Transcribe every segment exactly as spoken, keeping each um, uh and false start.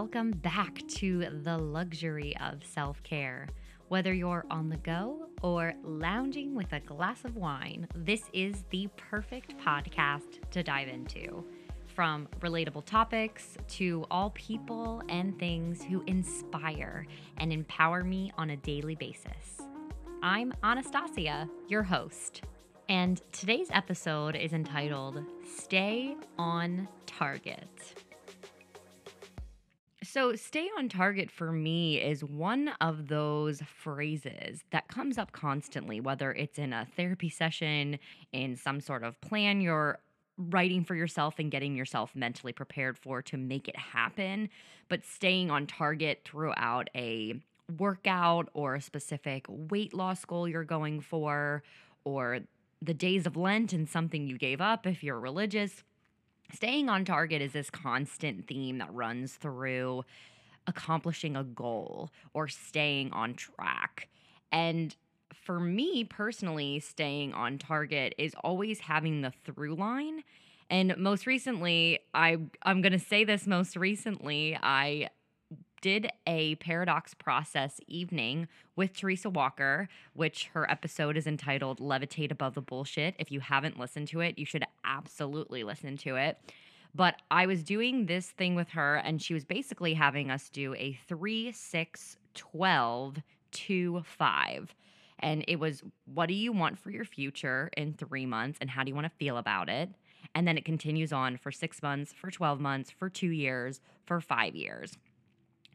Welcome back to the luxury of self-care. Whether you're on the go or lounging with a glass of wine, this is the perfect podcast to dive into. From relatable topics to all people and things who inspire and empower me on a daily basis. I'm Ahnastasia, your host. And today's episode is entitled, Stay on Target. So stay on target for me is one of those phrases that comes up constantly, whether it's in a therapy session, in some sort of plan you're writing for yourself and getting yourself mentally prepared for to make it happen, but staying on target throughout a workout or a specific weight loss goal you're going for, or the days of Lent and something you gave up if you're religious. Staying on target is this constant theme that runs through accomplishing a goal or staying on track. And for me personally, staying on target is always having the through line. And most recently, I, I'm going to say this most recently, I did a Paradox Process evening with Teresa Walker, which her episode is entitled Levitate Above the Bullshit. If you haven't listened to it, you should absolutely listen to it. But I was doing this thing with her, and she was basically having us do a three, six, twelve, two, five. And it was, what do you want for your future in three months, and how do you want to feel about it? And then it continues on for six months, for twelve months, for two years, for five years.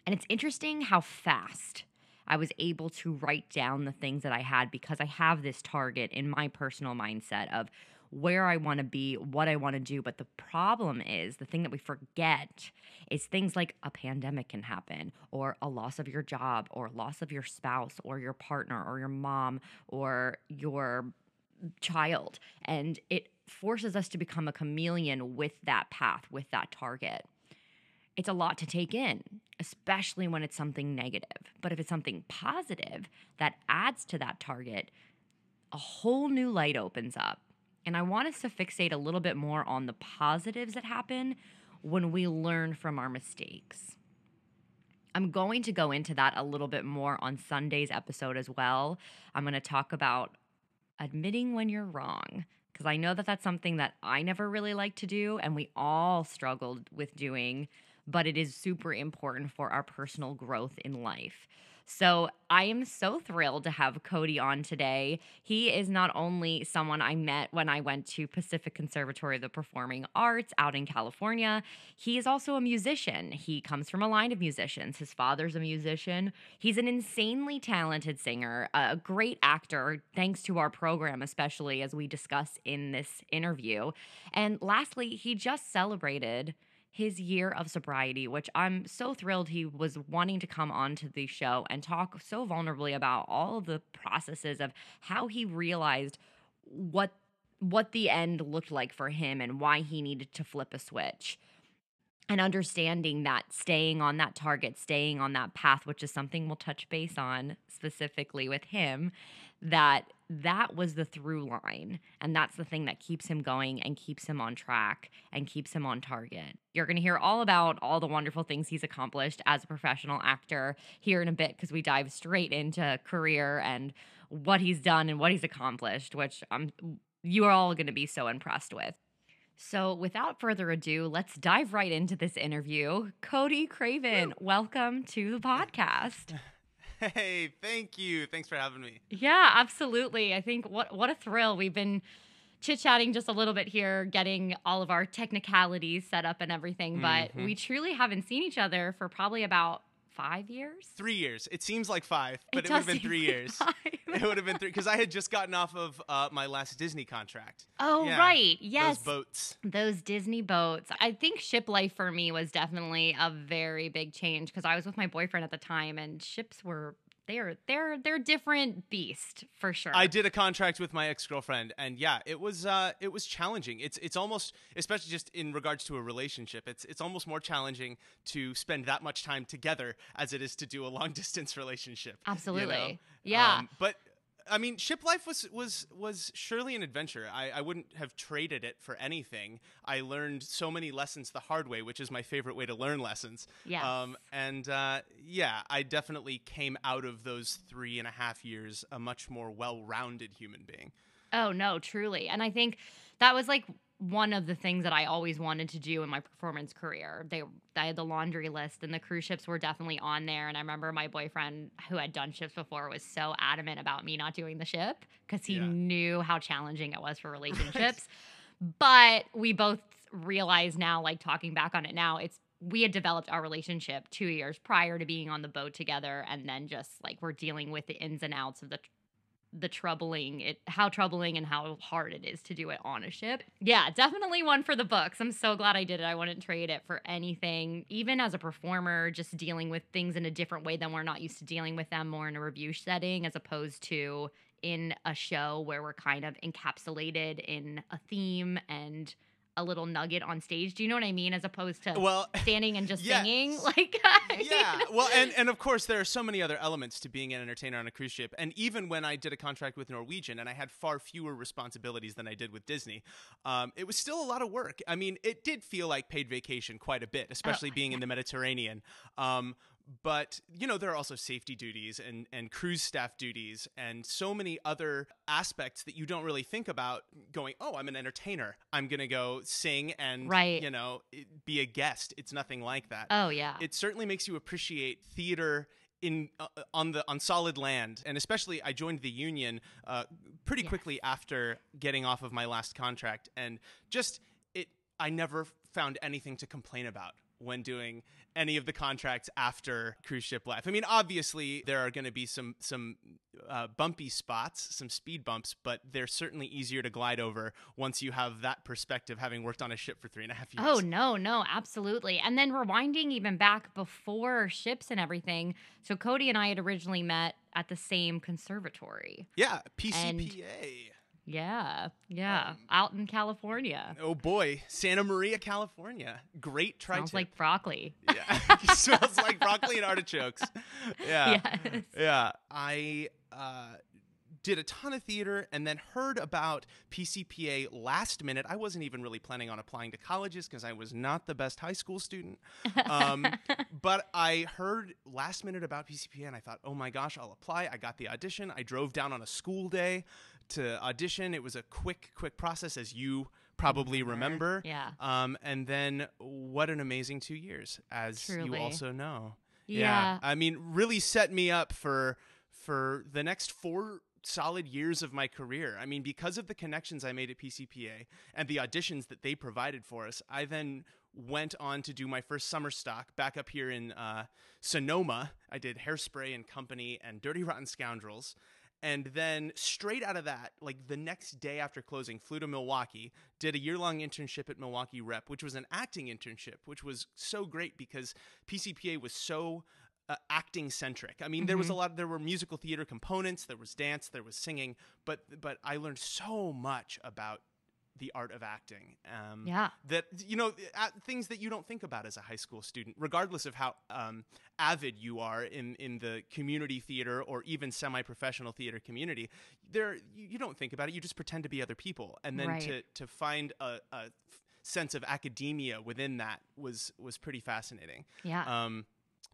And it's interesting how fast I was able to write down the things that I had because I have this target in my personal mindset of where I want to be, what I want to do. But the problem is the thing that we forget is things like a pandemic can happen, or a loss of your job, or loss of your spouse, or your partner, or your mom, or your child. And it forces us to become a chameleon with that path, with that target. It's a lot to take in, especially when it's something negative. But if it's something positive that adds to that target, a whole new light opens up. And I want us to fixate a little bit more on the positives that happen when we learn from our mistakes. I'm going to go into that a little bit more on Sunday's episode as well. I'm going to talk about admitting when you're wrong, because I know that that's something that I never really like to do and we all struggled with doing, but it is super important for our personal growth in life. So I am so thrilled to have Cody on today. He is not only someone I met when I went to Pacific Conservatory of the Performing Arts out in California, he is also a musician. He comes from a line of musicians. His father's a musician. He's an insanely talented singer, a great actor, thanks to our program, especially as we discuss in this interview. And lastly, he just celebrated his year of sobriety, which I'm so thrilled he was wanting to come onto the show and talk so vulnerably about all of the processes of how he realized what what the end looked like for him and why he needed to flip a switch. And understanding that staying on that target, staying on that path, which is something we'll touch base on specifically with him, that that was the through line. And that's the thing that keeps him going and keeps him on track and keeps him on target. You're going to hear all about all the wonderful things he's accomplished as a professional actor here in a bit, because we dive straight into career and what he's done and what he's accomplished, which I'm, you are all going to be so impressed with. So without further ado, let's dive right into this interview. Cody Craven, welcome to the podcast. Hey, thank you. Thanks for having me. Yeah, absolutely. I think what what a thrill. We've been chit-chatting just a little bit here, getting all of our technicalities set up and everything, but mm-hmm. we truly haven't seen each other for probably about Five years? Three years. It seems like five, but it, it would have been three years. Like it would have been three because I had just gotten off of uh, my last Disney contract. Oh, yeah. Right. Yes. Those boats. Those Disney boats. I think ship life for me was definitely a very big change because I was with my boyfriend at the time, and ships were they're they're they're different beast for sure. I did a contract with my ex-girlfriend, and yeah, it was uh, it was challenging. It's it's almost, especially just in regards to a relationship, it's it's almost more challenging to spend that much time together as it is to do a long distance relationship. Absolutely. You know? Yeah. Um, but I mean, ship life was was was surely an adventure. I, I wouldn't have traded it for anything. I learned so many lessons the hard way, which is my favorite way to learn lessons. Yes. Um, and uh, yeah, I definitely came out of those three and a half years a much more well-rounded human being. Oh, no, truly. And I think that was like one of the things that I always wanted to do in my performance career. They, I had the laundry list, and the cruise ships were definitely on there. And I remember my boyfriend, who had done ships before, was so adamant about me not doing the ship because he yeah. knew how challenging it was for relationships. Right. But we both realize now, like talking back on it now, it's we had developed our relationship two years prior to being on the boat together, and then just like we're dealing with the ins and outs of the the troubling it how troubling and how hard it is to do it on a ship. Yeah, definitely one for the books. I'm so glad I did it. I wouldn't trade it for anything. Even as a performer, just dealing with things in a different way than we're not used to dealing with them, more in a review setting as opposed to in a show where we're kind of encapsulated in a theme and a little nugget on stage. Do you know what I mean? As opposed to well, standing and just yes. singing. Like, I yeah. mean. Well, and, and of course there are so many other elements to being an entertainer on a cruise ship. And even when I did a contract with Norwegian and I had far fewer responsibilities than I did with Disney, um, it was still a lot of work. I mean, it did feel like paid vacation quite a bit, especially oh, being yeah. in the Mediterranean. Um, But, you know, there are also safety duties and, and cruise staff duties and so many other aspects that you don't really think about going, oh, I'm an entertainer. I'm going to go sing and, right. you know, be a guest. It's nothing like that. Oh, yeah. It certainly makes you appreciate theater in uh, on the on solid land. And especially I joined the union uh, pretty yes. quickly after getting off of my last contract. And just it I never found anything to complain about when doing any of the contracts after cruise ship life. I mean, obviously there are going to be some some uh, bumpy spots, some speed bumps, but they're certainly easier to glide over once you have that perspective, having worked on a ship for three and a half years. Oh, no, no, absolutely. And then rewinding even back before ships and everything. So Cody and I had originally met at the same conservatory. Yeah, P C P A. And Yeah, yeah, um, out in California. Oh boy, Santa Maria, California. Great tri-tip. Smells like broccoli. Yeah, it smells like broccoli and artichokes. Yeah, yes. yeah. I uh, did a ton of theater and then heard about P C P A last minute. I wasn't even really planning on applying to colleges because I was not the best high school student. Um, but I heard last minute about P C P A and I thought, oh my gosh, I'll apply. I got the audition. I drove down on a school day to audition. It was a quick, quick process, as you probably remember. Yeah. Um, and then what an amazing two years, as Truly. you also know. Yeah. yeah. I mean, really set me up for for the next four solid years of my career. I mean, because of the connections I made at P C P A and the auditions that they provided for us, I then went on to do my first summer stock back up here in uh, Sonoma. I did Hairspray and Company and Dirty Rotten Scoundrels. And then straight out of that, like the next day after closing, flew to Milwaukee, did a year-long internship at Milwaukee Rep, which was an acting internship, which was so great because P C P A was so uh, acting-centric. I mean, mm-hmm. there was a lot, there were musical theater components, there was dance, there was singing, but but I learned so much about the art of acting. Um, yeah. That, you know, uh, things that you don't think about as a high school student, regardless of how um, avid you are in, in the community theater or even semi-professional theater community, there you don't think about it. You just pretend to be other people. And then right. to, to find a, a sense of academia within that was, was pretty fascinating. Yeah. Um,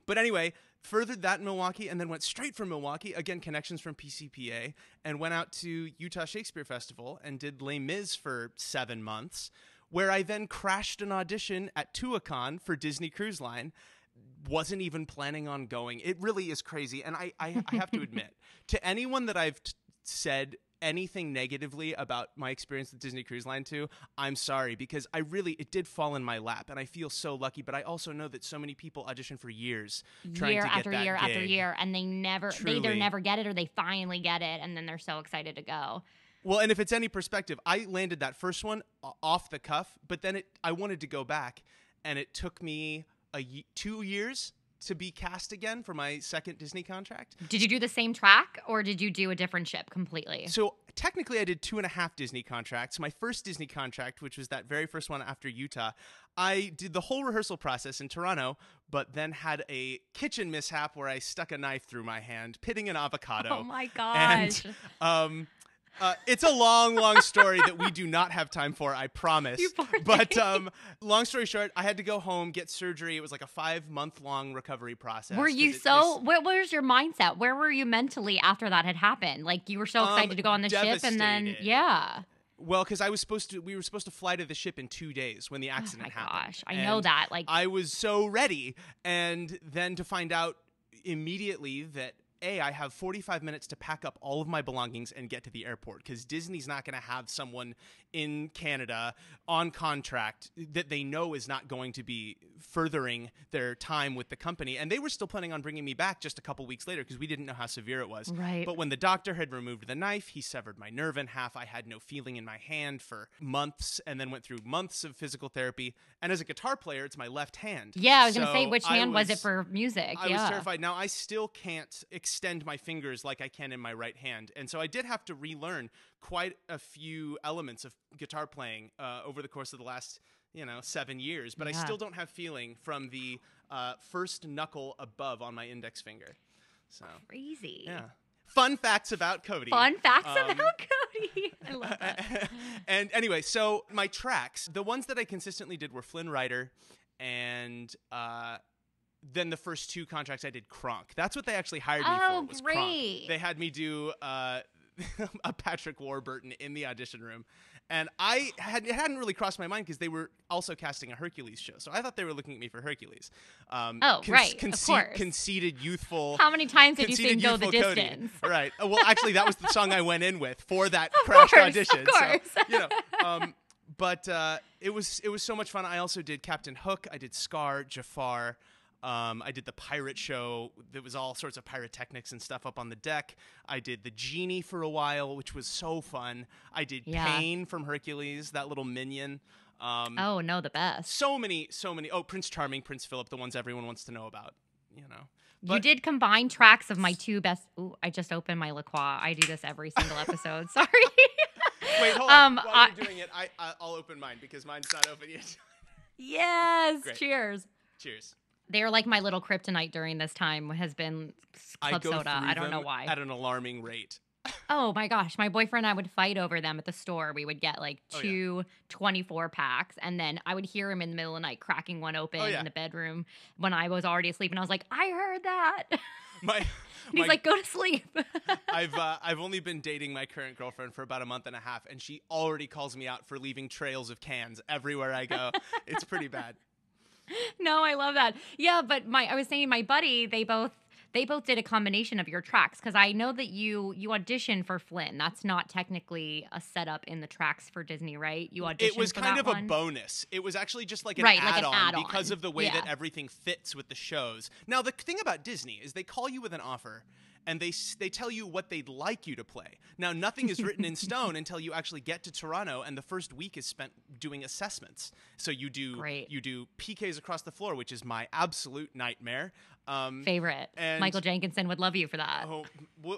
but anyway, furthered that in Milwaukee and then went straight from Milwaukee, again, connections from P C P A, and went out to Utah Shakespeare Festival and did Les Mis for seven months, where I then crashed an audition at Tuacon for Disney Cruise Line. Wasn't even planning on going. It really is crazy. And I, I, I have to admit, to anyone that I've t- said anything negatively about my experience with Disney Cruise Line too, I'm sorry, because I really, it did fall in my lap and I feel so lucky, but I also know that so many people audition for years trying year to get that gig. Year after year after year, and they never, Truly. they either never get it or they finally get it and then they're so excited to go. Well, and if it's any perspective, I landed that first one off the cuff, but then it, I wanted to go back and it took me a y- two years to be cast again for my second Disney contract. Did you do the same track or did you do a different ship completely? So technically I did two and a half Disney contracts. My first Disney contract, which was that very first one after Utah, I did the whole rehearsal process in Toronto, but then had a kitchen mishap where I stuck a knife through my hand, pitting an avocado. Oh my gosh. And, um, Uh, it's a long, long story that we do not have time for, I promise. You poor thing. But um, long story short, I had to go home, get surgery. It was like a five-month-long recovery process. Were you it, so – where was your mindset? Where were you mentally after that had happened? Like, you were so excited um, to go on the ship and then – yeah. Well, because I was supposed to, we were supposed to fly to the ship in two days when the accident happened. Oh my happened. Gosh, I and know that. Like, I was so ready, and then to find out immediately that A, I have forty-five minutes to pack up all of my belongings and get to the airport because Disney's not going to have someone in Canada on contract that they know is not going to be furthering their time with the company. And they were still planning on bringing me back just a couple weeks later because we didn't know how severe it was. Right. But when the doctor had removed the knife, he severed my nerve in half. I had no feeling in my hand for months and then went through months of physical therapy. And as a guitar player, it's my left hand. Yeah, I was so going to say, which hand was, was it for music? I yeah. was terrified. Now, I still can't extend my fingers like I can in my right hand. And so I did have to relearn quite a few elements of guitar playing uh, over the course of the last, you know, seven years. But yeah. I still don't have feeling from the uh, first knuckle above on my index finger. So crazy. Yeah. Fun facts about Cody. Fun facts um, about Cody. I love that. And anyway, so my tracks, the ones that I consistently did were Flynn Rider and... Uh, then the first two contracts I did Kronk. That's what they actually hired me oh, for was great. Kronk. They had me do uh, a Patrick Warburton in the audition room. And I had, it hadn't really crossed my mind because they were also casting a Hercules show. So I thought they were looking at me for Hercules. Um, oh, right, of course. Conceited, youthful. How many times did you sing Go the Distance? Cody. Right. Well, actually, that was the song I went in with for that of crash course, audition. Of course. So, you know, um, but uh, it was it was so much fun. I also did Captain Hook. I did Scar, Jafar. Um, I did the pirate show. There was all sorts of pyrotechnics and stuff up on the deck. I did the Genie for a while, which was so fun. I did yeah. Pain from Hercules, that little minion. Um, oh, no, the best. So many, so many. Oh, Prince Charming, Prince Philip, the ones everyone wants to know about, you know. But you did combine tracks of my two best. Ooh, I just opened my La Croix. I do this every single episode. Sorry. Wait, hold on. Um, While I you're doing it, I, I'll open mine because mine's not open yet. Yes. Great. Cheers. Cheers. They're like my little kryptonite during this time has been club soda. I don't know why. At an alarming rate. Oh my gosh. My boyfriend and I would fight over them at the store. We would get like two oh, yeah. twenty-four packs. And then I would hear him in the middle of the night cracking one open oh, yeah. in the bedroom when I was already asleep. And I was like, I heard that. My, and he's my, like, go to sleep. I've uh, I've only been dating my current girlfriend for about a month and a half. And she already calls me out for leaving trails of cans everywhere I go. It's pretty bad. No, I love that. Yeah, but my I was saying my buddy, they both they both did a combination of your tracks because I know that you you auditioned for Flynn. That's not technically a setup in the tracks for Disney, right? You auditioned for It was for kind that of one. A bonus. It was actually just like an right, add-on like add because of the way yeah. that everything fits with the shows. Now, the thing about Disney is they call you with an offer. And they they tell you what they'd like you to play. Now, nothing is written in stone until you actually get to Toronto, and the first week is spent doing assessments. So you do Great. you do P Ks across the floor, which is my absolute nightmare. Um, Favorite. And Michael Jenkinson would love you for that. Oh, well,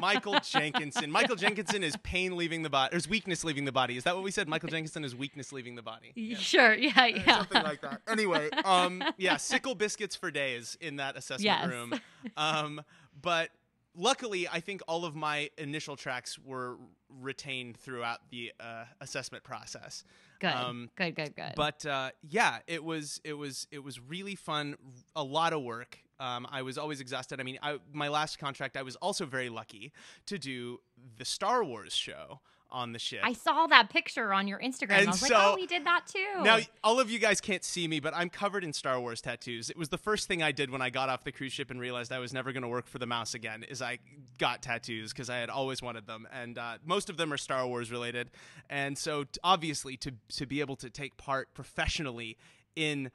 Michael Jenkinson. Michael Jenkinson is pain leaving the body. There's weakness leaving the body. Is that what we said? Michael Jenkinson is weakness leaving the body. Yeah. Sure. Yeah. Yeah. Uh, something like that. Anyway. Um, yeah. Sickle biscuits for days in that assessment yes. room. Um, but. Luckily, I think all of my initial tracks were retained throughout the uh, assessment process. Good, um, good, good, good. But uh, yeah, it was it was it was really fun. A lot of work. Um, I was always exhausted. I mean, I, my last contract, I was also very lucky to do the Star Wars show on the ship. I saw that picture on your Instagram. And I was so, like, oh, we did that too. Now, all of you guys can't see me, but I'm covered in Star Wars tattoos. It was the first thing I did when I got off the cruise ship and realized I was never going to work for the mouse again is I got tattoos because I had always wanted them. And uh, most of them are Star Wars related. And so t obviously to, to be able to take part professionally in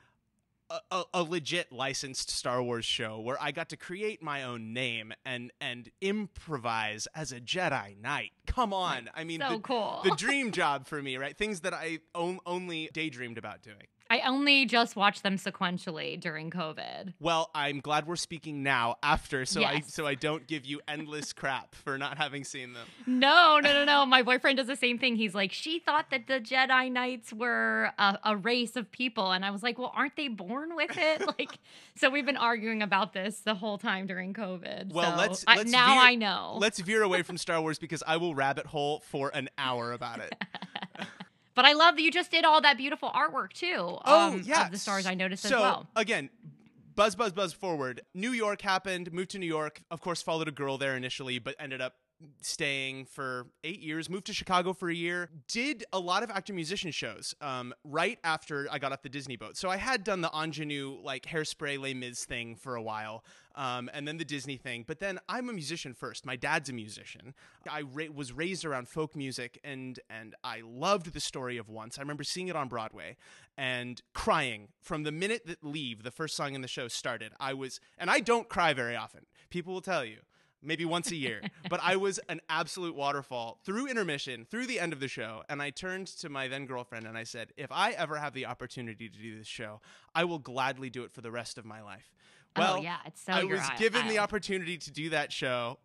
A, a, a legit licensed Star Wars show where I got to create my own name and and improvise as a Jedi Knight. Come on. I mean, so the, cool. the dream job for me, right? Things that I on, only daydreamed about doing. I I only just watched them sequentially during COVID. Well, I'm glad we're speaking now after, so yes. I so I don't give you endless crap for not having seen them. No, no, no, no. My boyfriend does the same thing. He's like, she thought that the Jedi Knights were a, a race of people, and I was like, well, aren't they born with it? Like, so we've been arguing about this the whole time during COVID. Well, so let's, let's I, now veer, I know. Let's veer away from Star Wars because I will rabbit hole for an hour about it. But I love that you just did all that beautiful artwork, too. Um, oh, yeah. Of the stars I noticed so, as well. So, again, buzz, buzz, buzz forward. New York happened, moved to New York. Of course, followed a girl there initially, but ended up staying for eight years, moved to Chicago for a year, did a lot of actor-musician shows um, right after I got off the Disney boat. So I had done the ingenue, like, Hairspray, Les Mis thing for a while, um, and then the Disney thing. But then I'm a musician first. My dad's a musician. I ra- was raised around folk music, and and I loved the story of Once. I remember seeing it on Broadway and crying from the minute that Leave, the first song in the show, started. I was, and I don't cry very often. People will tell you. Maybe once a year, but I was an absolute waterfall through intermission, through the end of the show. And I turned to my then girlfriend and I said, if I ever have the opportunity to do this show, I will gladly do it for the rest of my life. Well, oh, yeah, it's so I was eye- given eye- the opportunity to do that show.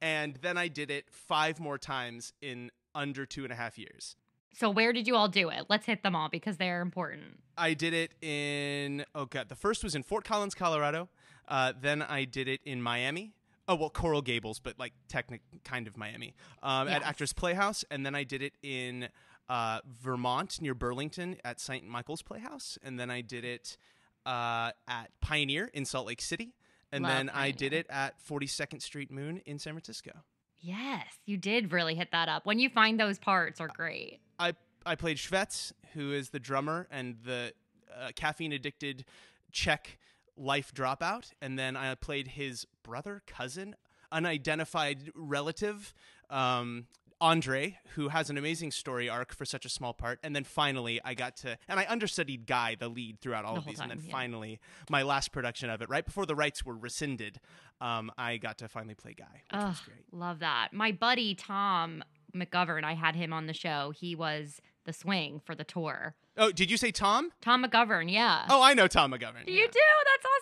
And then I did it five more times in under two and a half years. So where did you all do it? Let's hit them all because they're important. I did it in, oh God, the first was in Fort Collins, Colorado. Uh, then I did it in Miami. Oh, well, Coral Gables, but like technic kind of Miami um, yes. at Actors Playhouse. And then I did it in uh, Vermont near Burlington at Saint Michael's Playhouse. And then I did it uh, at Pioneer in Salt Lake City. And Love then Pioneer. I did it at forty-second Street Moon in San Francisco. Yes, you did really hit that up. When you find those parts are great. I, I played Shvets, who is the drummer and the uh, caffeine-addicted Czech life dropout, and then I played his brother, cousin, unidentified relative, um, Andre, who has an amazing story arc for such a small part. And then finally, I got to, and I understudied Guy, the lead, throughout all the of these. Time, and then yeah. finally, my last production of it, right before the rights were rescinded, um, I got to finally play Guy, which Ugh, was great. Love that. My buddy, Tom McGivern, I had him on the show. He was the swing for the tour. Oh, did you say Tom? Tom McGivern, yeah. Oh, I know Tom McGivern. You yeah. do?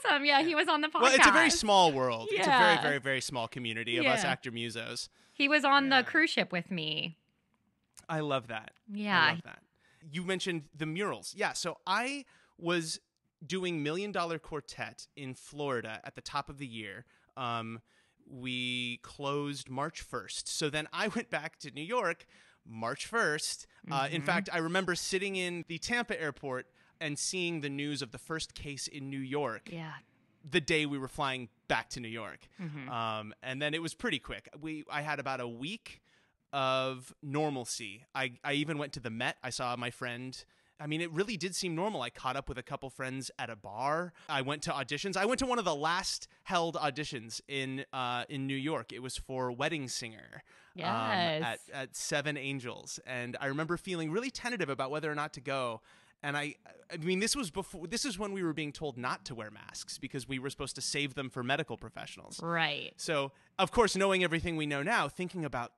That's awesome. Yeah, yeah, he was on the podcast. Well, it's a very small world. Yeah. It's a very, very, very small community of yeah. us actor musos. He was on yeah. the cruise ship with me. I love that. Yeah. I love that. You mentioned the murals. Yeah, so I was doing Million Dollar Quartet in Florida at the top of the year. Um, we closed March first. So then I went back to New York March first. Uh, mm-hmm. In fact, I remember sitting in the Tampa airport and seeing the news of the first case in New York yeah. the day we were flying back to New York. Mm-hmm. Um, and then it was pretty quick. We I had about a week of normalcy. I, I even went to the Met. I saw my friend. I mean, it really did seem normal. I caught up with a couple friends at a bar. I went to auditions. I went to one of the last held auditions in uh, in New York. It was for Wedding Singer yes. um, at, at Seven Angels. And I remember feeling really tentative about whether or not to go. And I, I mean, this was before. This is when we were being told not to wear masks because we were supposed to save them for medical professionals. Right. So, of course, knowing everything we know now, thinking about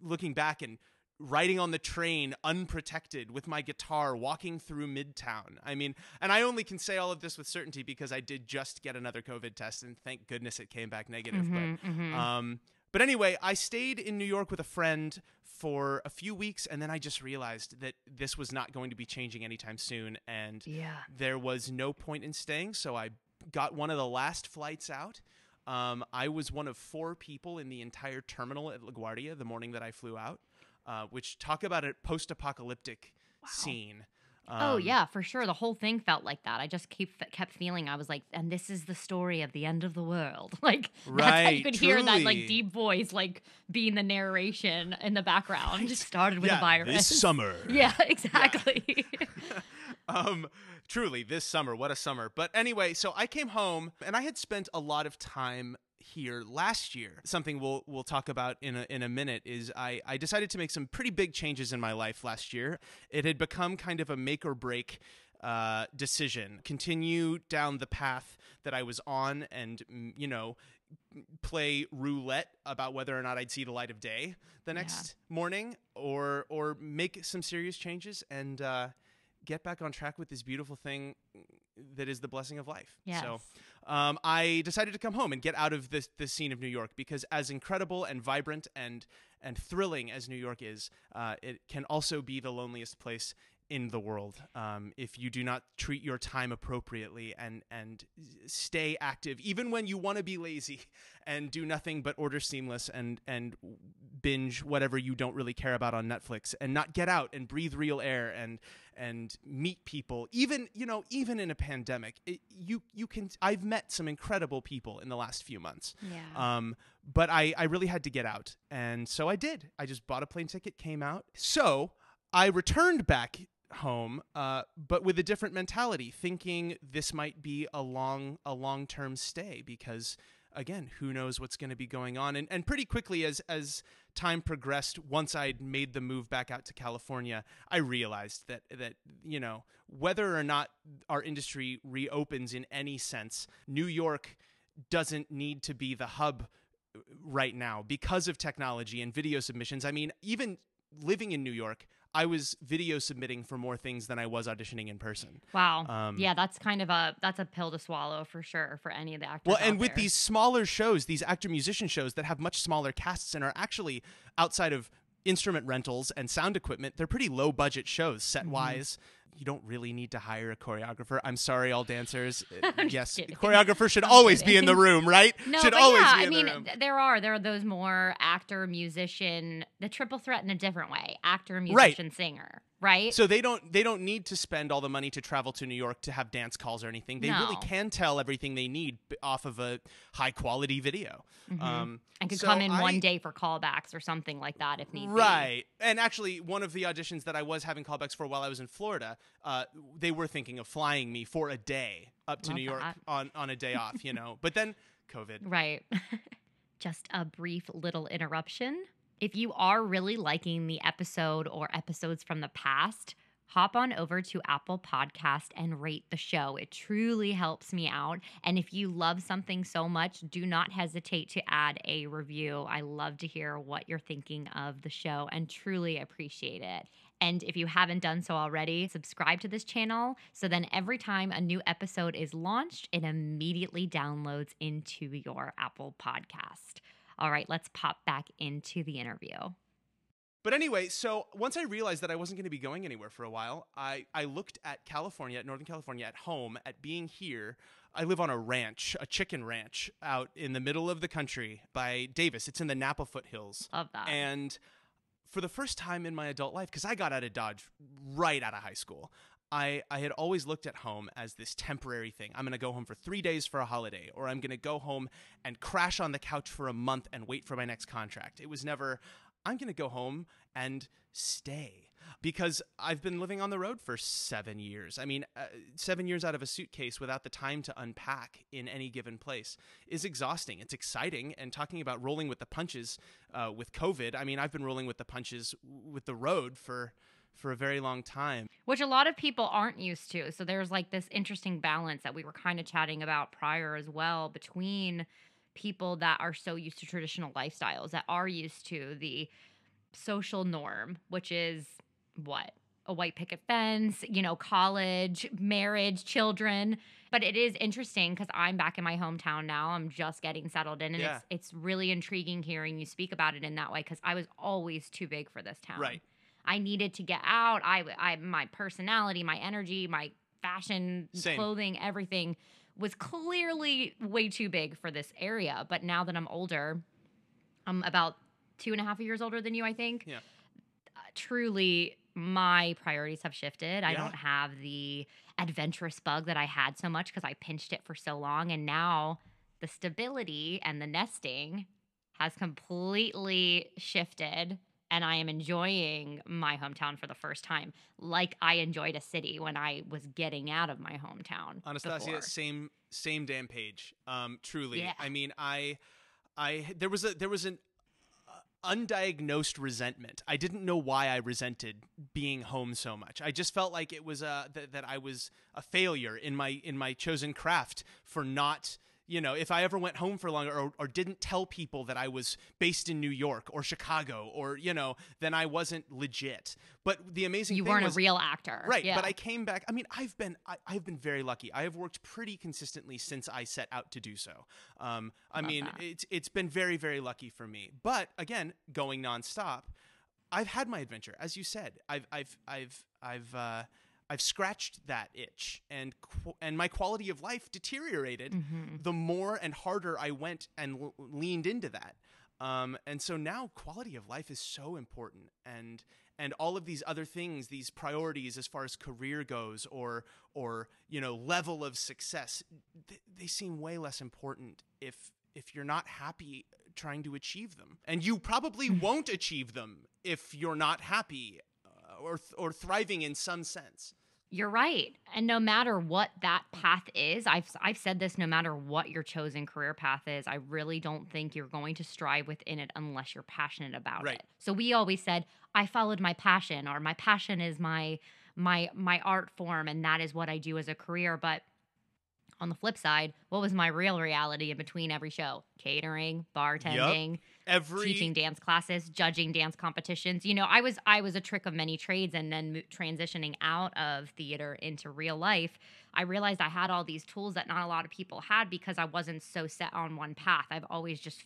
looking back and riding on the train unprotected with my guitar, walking through Midtown. I mean, and I only can say all of this with certainty because I did just get another COVID test, and thank goodness it came back negative. Mm-hmm, but, mm-hmm. Um, but anyway, I stayed in New York with a friend for a few weeks, and then I just realized that this was not going to be changing anytime soon, and yeah. there was no point in staying, so I got one of the last flights out. Um, I was one of four people in the entire terminal at LaGuardia the morning that I flew out. Uh, which talk about a post-apocalyptic wow. scene. Um, oh, yeah, for sure. The whole thing felt like that. I just keep, kept feeling, I was like, and this is the story of the end of the world. Like, right, that's how you could truly hear that, like, deep voice, like, being the narration in the background. Right. Just started with yeah, a virus. This summer. Yeah, exactly. Yeah. um, truly, this summer. What a summer. But anyway, so I came home, and I had spent a lot of time here last year. Something we'll we'll talk about in a, in a minute is I, I decided to make some pretty big changes in my life last year. It had become kind of a make or break uh, decision. Continue down the path that I was on and, you know, play roulette about whether or not I'd see the light of day the next yeah. morning or or make some serious changes and uh, get back on track with this beautiful thing that is the blessing of life. Yes. So um, I decided to come home and get out of this, this scene of New York, because as incredible and vibrant and and thrilling as New York is, uh, it can also be the loneliest place in the world um, if you do not treat your time appropriately and and stay active, even when you want to be lazy and do nothing but order Seamless and and binge whatever you don't really care about on Netflix, and not get out and breathe real air and and meet people. Even you know even in a pandemic, it, you you can I've met some incredible people in the last few months. Yeah. Um, but I I really had to get out, and so I did. I just bought a plane ticket, came out. So I returned back home, uh, but with a different mentality, thinking this might be a long, a long-term stay, because again, who knows what's going to be going on. And, and pretty quickly as, as time progressed, once I'd made the move back out to California, I realized that, that, you know, whether or not our industry reopens in any sense, New York doesn't need to be the hub right now because of technology and video submissions. I mean, even living in New York, I was video submitting for more things than I was auditioning in person. Wow. Um, yeah, that's kind of a, that's a pill to swallow for sure for any of the actors. Well, and with these smaller shows, these actor musician shows that have much smaller casts and are actually, outside of instrument rentals and sound equipment, they're pretty low budget shows set wise. Mm-hmm. You don't really need to hire a choreographer. I'm sorry, all dancers. Yes, choreographer should I'm always kidding. be in the room, right? No, should but always yeah, be in I mean, the room. There are there are those more actor, musician, the triple threat in a different way: actor, musician, right. singer, right? So they don't they don't need to spend all the money to travel to New York to have dance calls or anything. They no. really can tell everything they need off of a high quality video, mm-hmm. um, and could so come in I, one day for callbacks or something like that if need right. be. Right, and actually, one of the auditions that I was having callbacks for while I was in Florida. Uh, they were thinking of flying me for a day up to Love New York that. on on a day off, you know. But then COVID. Right. Just a brief little interruption. If you are really liking the episode or episodes from the past, hop on over to Apple Podcast and rate the show. It truly helps me out. And if you love something so much, do not hesitate to add a review. I love to hear what you're thinking of the show and truly appreciate it. And if you haven't done so already, subscribe to this channel, so then every time a new episode is launched, it immediately downloads into your Apple Podcast. All right, let's pop back into the interview. But anyway, so once I realized that I wasn't going to be going anywhere for a while, I, I looked at California, at Northern California, at home, at being here. I live on a ranch, a chicken ranch out in the middle of the country by Davis. It's in the Napa foothills. Love that. And for the first time in my adult life, because I got out of Dodge right out of high school, I, I had always looked at home as this temporary thing. I'm going to go home for three days for a holiday, or I'm going to go home and crash on the couch for a month and wait for my next contract. It was never, I'm going to go home and stay, because I've been living on the road for seven years. I mean, uh, seven years out of a suitcase without the time to unpack in any given place is exhausting. It's exciting. And talking about rolling with the punches uh, with COVID, I mean, I've been rolling with the punches with the road for for a very long time. Which a lot of people aren't used to. So there's like this interesting balance that we were kind of chatting about prior as well, between people that are so used to traditional lifestyles, that are used to the social norm, which is what? A white picket fence, you know, college, marriage, children. But it is interesting because I'm back in my hometown now. I'm just getting settled in. And yeah. it's, it's really intriguing hearing you speak about it in that way, because I was always too big for this town. Right. I needed to get out. I, I my personality, my energy, my fashion, Same. clothing, everything was clearly way too big for this area. But now that I'm older, I'm about two and a half years older than you, I think. Yeah. Uh, truly, my priorities have shifted. Yeah. I don't have the adventurous bug that I had so much, because I pinched it for so long. And now the stability and the nesting has completely shifted. And I am enjoying my hometown for the first time, like I enjoyed a city when I was getting out of my hometown. Ahnastasia, same same damn page. Um, truly, yeah. I mean, I, I there was a there was an uh, undiagnosed resentment. I didn't know why I resented being home so much. I just felt like it was a th that I was a failure in my in my chosen craft for not you know, if I ever went home for longer or, or didn't tell people that I was based in New York or Chicago or, you know, then I wasn't legit. But the amazing you thing weren't was, a real actor. Right. Yeah. But I came back. I mean, I've been I, I've been very lucky. I have worked pretty consistently since I set out to do so. Um, I Love mean, that. it's it's been very, very lucky for me. But again, going nonstop, I've had my adventure. As you said, I've I've I've I've uh, I've scratched that itch, and qu- and my quality of life deteriorated mm-hmm. the more and harder I went and l- leaned into that. Um, and so now quality of life is so important, and and all of these other things, these priorities as far as career goes or or you know level of success, th- they seem way less important if if you're not happy trying to achieve them. And you probably won't achieve them if you're not happy or or thriving in some sense. You're right. And no matter what that path is, I've I've said this, no matter what your chosen career path is, I really don't think you're going to strive within it unless you're passionate about right. it. So we always said, I followed my passion, or my passion is my my my art form, and that is what I do as a career. But on the flip side, what was my real reality in between every show? Catering, bartending, yep. every teaching dance classes, judging dance competitions. You know, I was I was a trick of many trades, and then mo- transitioning out of theater into real life, I realized I had all these tools that not a lot of people had because I wasn't so set on one path. I've always just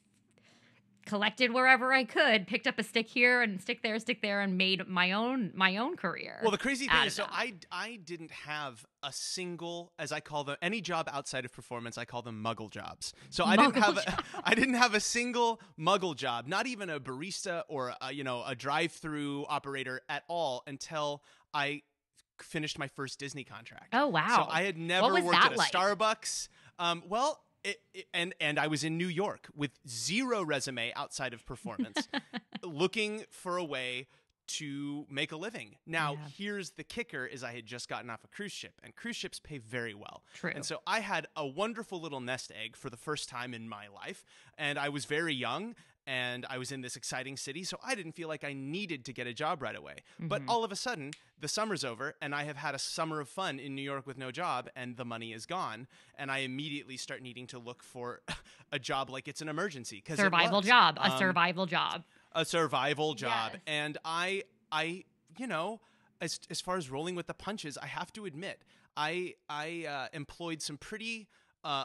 collected wherever I could, picked up a stick here and stick there, stick there, and made my own my own career. Well, the crazy thing is, so I, I didn't have a single, as I call them, any job outside of performance, I call them muggle jobs. So I muggle didn't have a, I didn't have a single muggle job, not even a barista or a, you know a drive-through operator at all until I finished my first Disney contract. Oh wow! So I had never worked at a like? Starbucks. Um, well. It, it, and and I was in New York with zero resume outside of performance, looking for a way to make a living. Now, yeah. here's the kicker is I had just gotten off a cruise ship, and cruise ships pay very well. True. And so I had a wonderful little nest egg for the first time in my life, and I was very young, and I was in this exciting city, so I didn't feel like I needed to get a job right away. Mm-hmm. But all of a sudden, the summer's over, and I have had a summer of fun in New York with no job, and the money is gone, and I immediately start needing to look for a job like it's an emergency. Survival job. A um, survival job. A survival job. Yes. And I, I, you know, as as far as rolling with the punches, I have to admit, I, I uh, employed some pretty uh,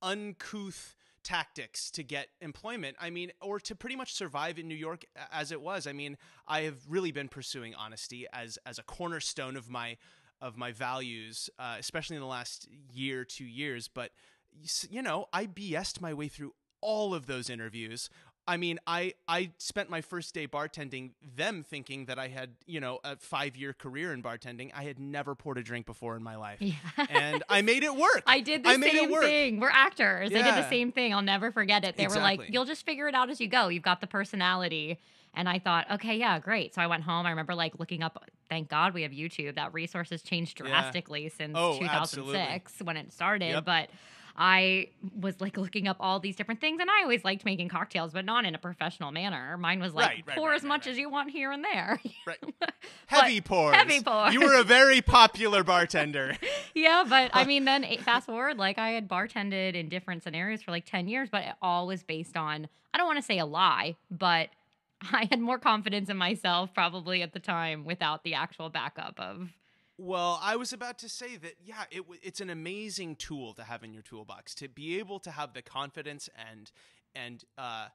uncouth tactics to get employment. I mean, or to pretty much survive in New York as it was. I mean, I have really been pursuing honesty as as a cornerstone of my of my values, uh, especially in the last year, two years. But you know, I B S'd my way through all of those interviews. I mean, I, I spent my first day bartending, them thinking that I had, you know, a five-year career in bartending. I had never poured a drink before in my life. Yes. And I made it work. I did the I same thing. We're actors. Yeah. I did the same thing. I'll never forget it. They exactly. were like, you'll just figure it out as you go. You've got the personality. And I thought, okay, yeah, great. So I went home. I remember like looking up, thank God we have YouTube. That resource has changed drastically yeah. since oh, two thousand six absolutely. When it started. Yep. But I was like looking up all these different things, and I always liked making cocktails, but not in a professional manner. Mine was like right, right, pour right, as right, much right. as you want here and there. Right. Heavy pours. Heavy pours. You were a very popular bartender. Yeah, but I mean, then fast forward, like I had bartended in different scenarios for like ten years, but it all was based on, I don't want to say a lie, but I had more confidence in myself probably at the time without the actual backup of... Well, I was about to say that, yeah, it, it's an amazing tool to have in your toolbox, to be able to have the confidence and and uh,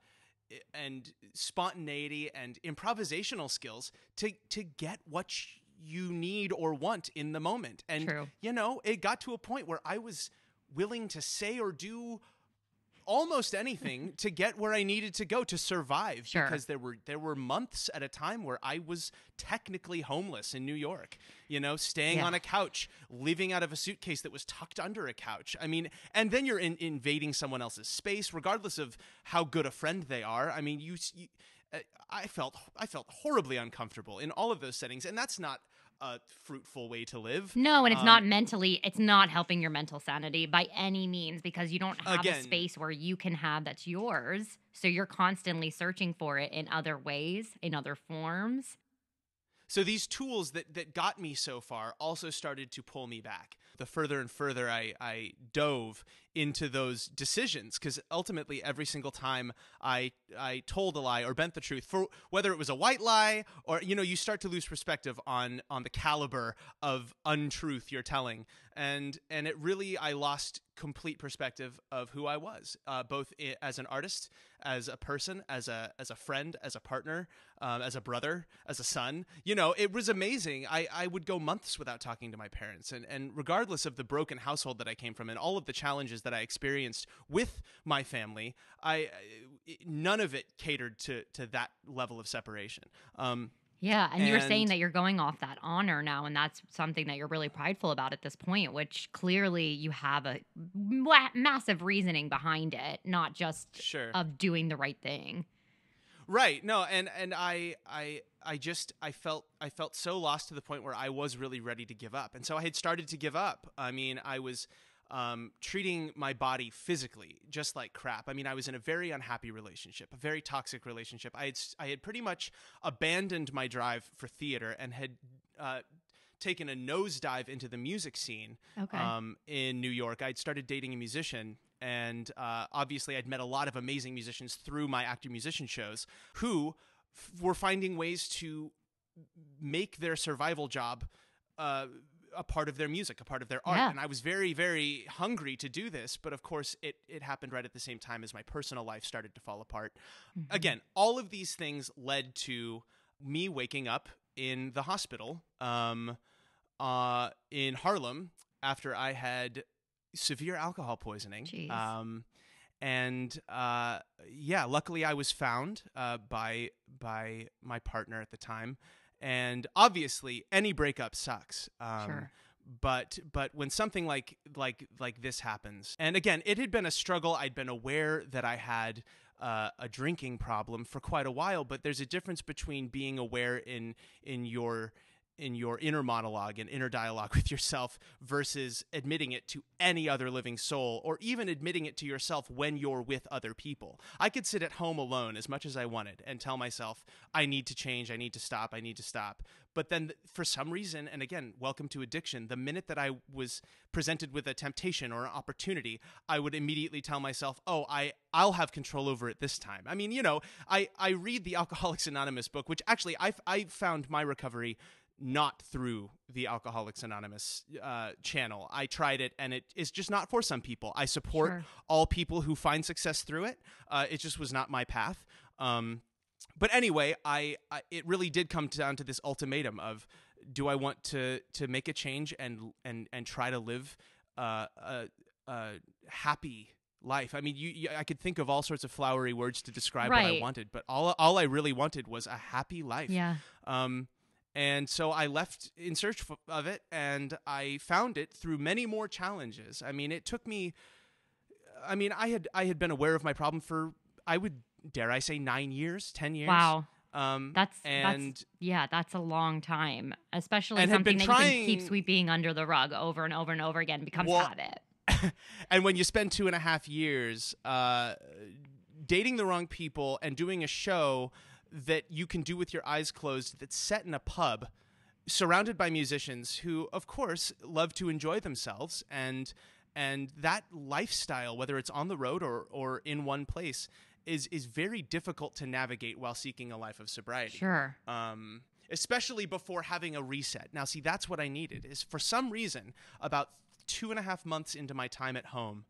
and spontaneity and improvisational skills to to get what you need or want in the moment. And, True. you know, it got to a point where I was willing to say or do almost anything to get where I needed to go to survive sure. because there were there were months at a time where I was technically homeless in New York, you know, staying yeah. on a couch, living out of a suitcase that was tucked under a couch. I mean, and then you're in, invading someone else's space, regardless of how good a friend they are. I mean, you, you I felt I felt horribly uncomfortable in all of those settings, and that's not a fruitful way to live. No, and it's um, not mentally, it's not helping your mental sanity by any means, because you don't have again, a space where you can have that's yours. So you're constantly searching for it in other ways, in other forms. So these tools that, that got me so far also started to pull me back. The further and further I, I dove into those decisions, because ultimately every single time I I told a lie or bent the truth, for whether it was a white lie or, you know, you start to lose perspective on on the caliber of untruth you're telling. And and it really, I lost complete perspective of who I was, uh, both as an artist, as a person, as a as a friend, as a partner, um, as a brother, as a son. You know, it was amazing. I, I would go months without talking to my parents. And, and regardless of the broken household that I came from and all of the challenges that I experienced with my family, I none of it catered to, to that level of separation. Um, yeah, and, and you were saying that you're going off that honor now, and that's something that you're really prideful about at this point, which clearly you have a ma- massive reasoning behind it, not just sure. of doing the right thing. Right. No, and and I I I just I felt I felt so lost to the point where I was really ready to give up. And so I had started to give up. I mean, I was Um, treating my body physically just like crap. I mean, I was in a very unhappy relationship, a very toxic relationship. I had I had pretty much abandoned my drive for theater and had uh, taken a nosedive into the music scene. Okay. um, in New York. I'd started dating a musician, and uh, obviously I'd met a lot of amazing musicians through my actor-musician shows who f- were finding ways to make their survival job uh a part of their music, a part of their art. Yeah. And I was very, very hungry to do this. But of course, it, it happened right at the same time as my personal life started to fall apart. Mm-hmm. Again, all of these things led to me waking up in the hospital um, uh, in Harlem after I had severe alcohol poisoning. Jeez. Um, and uh, yeah, luckily I was found uh, by by my partner at the time. And obviously, any breakup sucks. Um, sure. But but when something like like like this happens, and again, it had been a struggle. I'd been aware that I had uh, a drinking problem for quite a while. But there's a difference between being aware in in your in your inner monologue and inner dialogue with yourself versus admitting it to any other living soul, or even admitting it to yourself when you're with other people. I could sit at home alone as much as I wanted and tell myself, I need to change, I need to stop, I need to stop. But then for some reason, and again, welcome to addiction, the minute that I was presented with a temptation or an opportunity, I would immediately tell myself, oh, I, I'll have control over it this time. I mean, you know, I, I read the Alcoholics Anonymous book, which actually I, I found my recovery not through the Alcoholics Anonymous uh, channel. I tried it, and it is just not for some people. I support sure. all people who find success through it. Uh, it just was not my path. Um, but anyway, I, I it really did come down to this ultimatum of: do I want to to make a change and and and try to live uh, a, a happy life? I mean, you, you, I could think of all sorts of flowery words to describe right. what I wanted, but all all I really wanted was a happy life. Yeah. Um, And so I left in search of it, and I found it through many more challenges. I mean, it took me, I mean, I had I had been aware of my problem for, I would, dare I say, nine years, ten years. Wow. Um, that's, and that's, yeah, that's a long time, especially something that trying, you can keep sweeping under the rug over and over and over again, becomes well, habit. And when you spend two and a half years uh, dating the wrong people and doing a show that you can do with your eyes closed, that's set in a pub surrounded by musicians who, of course, love to enjoy themselves. And and that lifestyle, whether it's on the road or, or in one place, is is very difficult to navigate while seeking a life of sobriety. Sure. Um, especially before having a reset. Now, see, that's what I needed, is for some reason, about two and a half months into my time at home,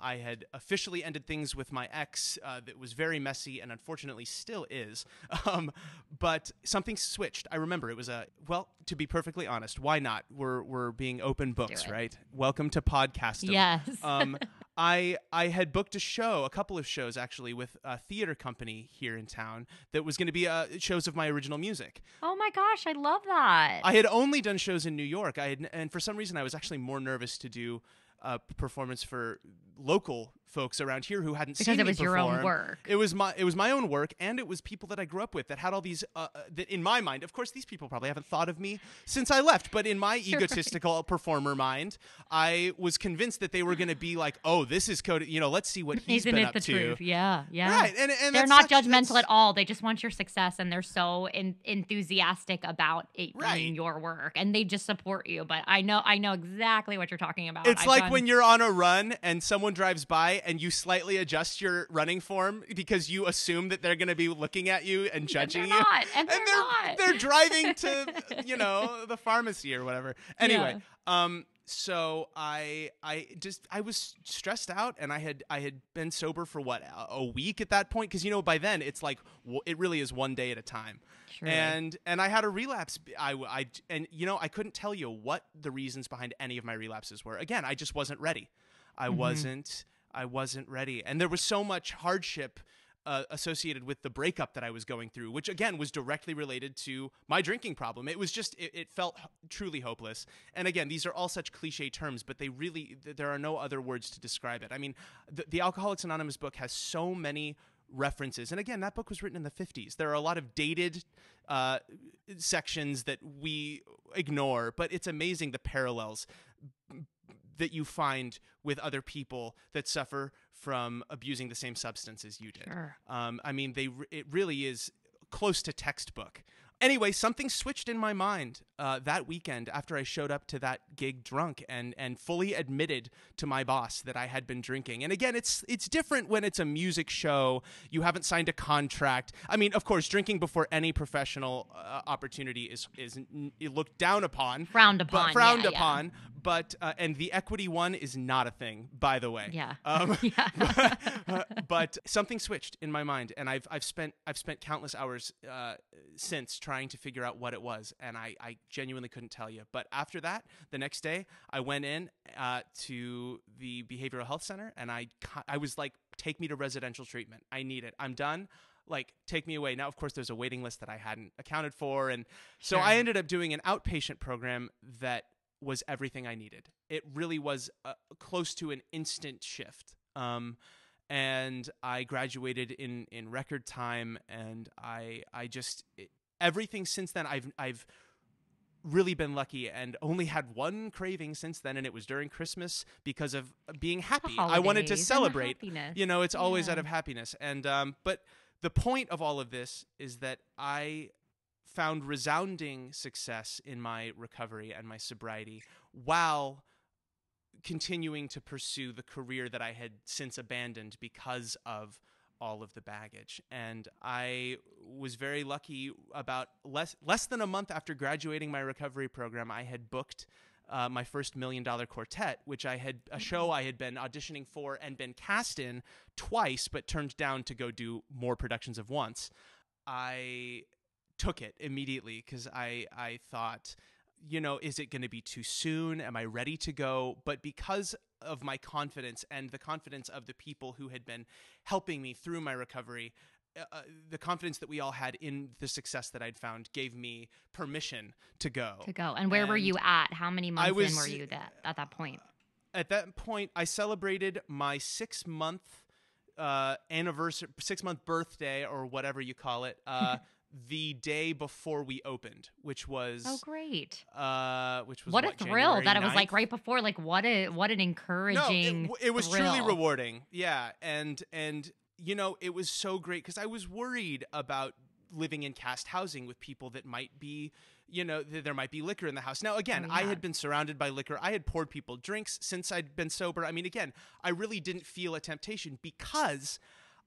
I had officially ended things with my ex uh, that was very messy and unfortunately still is. Um, but something switched. I remember it was a, well, to be perfectly honest, why not? We're we're being open books, right? Welcome to podcasting. Yes. um, I I had booked a show, a couple of shows actually, with a theater company here in town that was going to be uh, shows of my original music. Oh my gosh, I love that. I had only done shows in New York. I had, and for some reason I was actually more nervous to do a performance for local folks around here who hadn't because seen me because it was perform. Your own work. It was my it was my own work, and it was people that I grew up with that had all these. Uh, that in my mind, of course, these people probably haven't thought of me since I left, but in my egotistical right. performer mind, I was convinced that they were going to be like, "Oh, this is Cody. You know, let's see what he's, he's been, been up the to." Truth. Yeah, yeah, right. And, and they're not such, judgmental that's... at all. They just want your success, and they're so in, enthusiastic about it right. being your work, and they just support you. But I know, I know exactly what you're talking about. It's I've like done... when you're on a run and someone drives by. And you slightly adjust your running form because you assume that they're going to be looking at you and judging and they're you. Not, and, and they're, they're not. They're driving to, you know, the pharmacy or whatever. Anyway, yeah. um, so I, I just, I was stressed out, and I had, I had been sober for what a week at that point, because you know by then it's like it really is one day at a time. Sure. And and I had a relapse. I, I and you know I couldn't tell you what the reasons behind any of my relapses were. Again, I just wasn't ready. I mm-hmm. wasn't. I wasn't ready. And there was so much hardship uh, associated with the breakup that I was going through, which again was directly related to my drinking problem. It was just, it, it felt ho- truly hopeless. And again, these are all such cliche terms, but they really, th- there are no other words to describe it. I mean, the, the Alcoholics Anonymous book has so many references. And again, that book was written in the fifties. There are a lot of dated uh, sections that we ignore, but it's amazing the parallels that you find with other people that suffer from abusing the same substances you did. Sure. Um, I mean, they it really is close to textbook. Anyway, something switched in my mind uh, that weekend after I showed up to that gig drunk and and fully admitted to my boss that I had been drinking. And again, it's it's different when it's a music show. You haven't signed a contract. I mean, of course, drinking before any professional uh, opportunity is is n- looked down upon, frowned upon, but, frowned yeah, upon. Yeah. But uh, and the equity one is not a thing, by the way. Yeah. Um, yeah. But, uh, but something switched in my mind, and I've I've spent I've spent countless hours uh, since. Trying trying to figure out what it was, and I, I genuinely couldn't tell you. But after that, the next day, I went in uh, to the behavioral health center, and I I was like, take me to residential treatment. I need it. I'm done. Like, take me away. Now, of course, there's a waiting list that I hadn't accounted for, and so sure. I ended up doing an outpatient program that was everything I needed. It really was uh, close to an instant shift. Um, and I graduated in, in record time, and I I just... It, everything since then, I've I've really been lucky and only had one craving since then, and it was during Christmas because of being happy. I wanted to celebrate. You know, it's always yeah. out of happiness. And um, but the point of all of this is that I found resounding success in my recovery and my sobriety while continuing to pursue the career that I had since abandoned because of all of the baggage. And I was very lucky. About less less than a month after graduating my recovery program, I had booked uh, my first Million Dollar Quartet, which I had a show I had been auditioning for and been cast in twice, but turned down to go do more productions of Once. I took it immediately because I, I thought, you know, is it going to be too soon? Am I ready to go? But because of my confidence and the confidence of the people who had been helping me through my recovery, uh, the confidence that we all had in the success that I'd found gave me permission to go. To go. And where and were you at? How many months was, in were you that, at that point? At that point, I celebrated my six-month uh, anniversary, six-month birthday, or whatever you call it, uh, the day before we opened, which was oh great, uh, which was what, what a thrill January that ninth? It was like right before, like what a what an encouraging. No, it, it was thrill. Truly rewarding, yeah, and and you know it was so great because I was worried about living in cast housing with people that might be, you know, th- there might be liquor in the house. Now again, oh, yeah. I had been surrounded by liquor. I had poured people drinks since I'd been sober. I mean, again, I really didn't feel a temptation because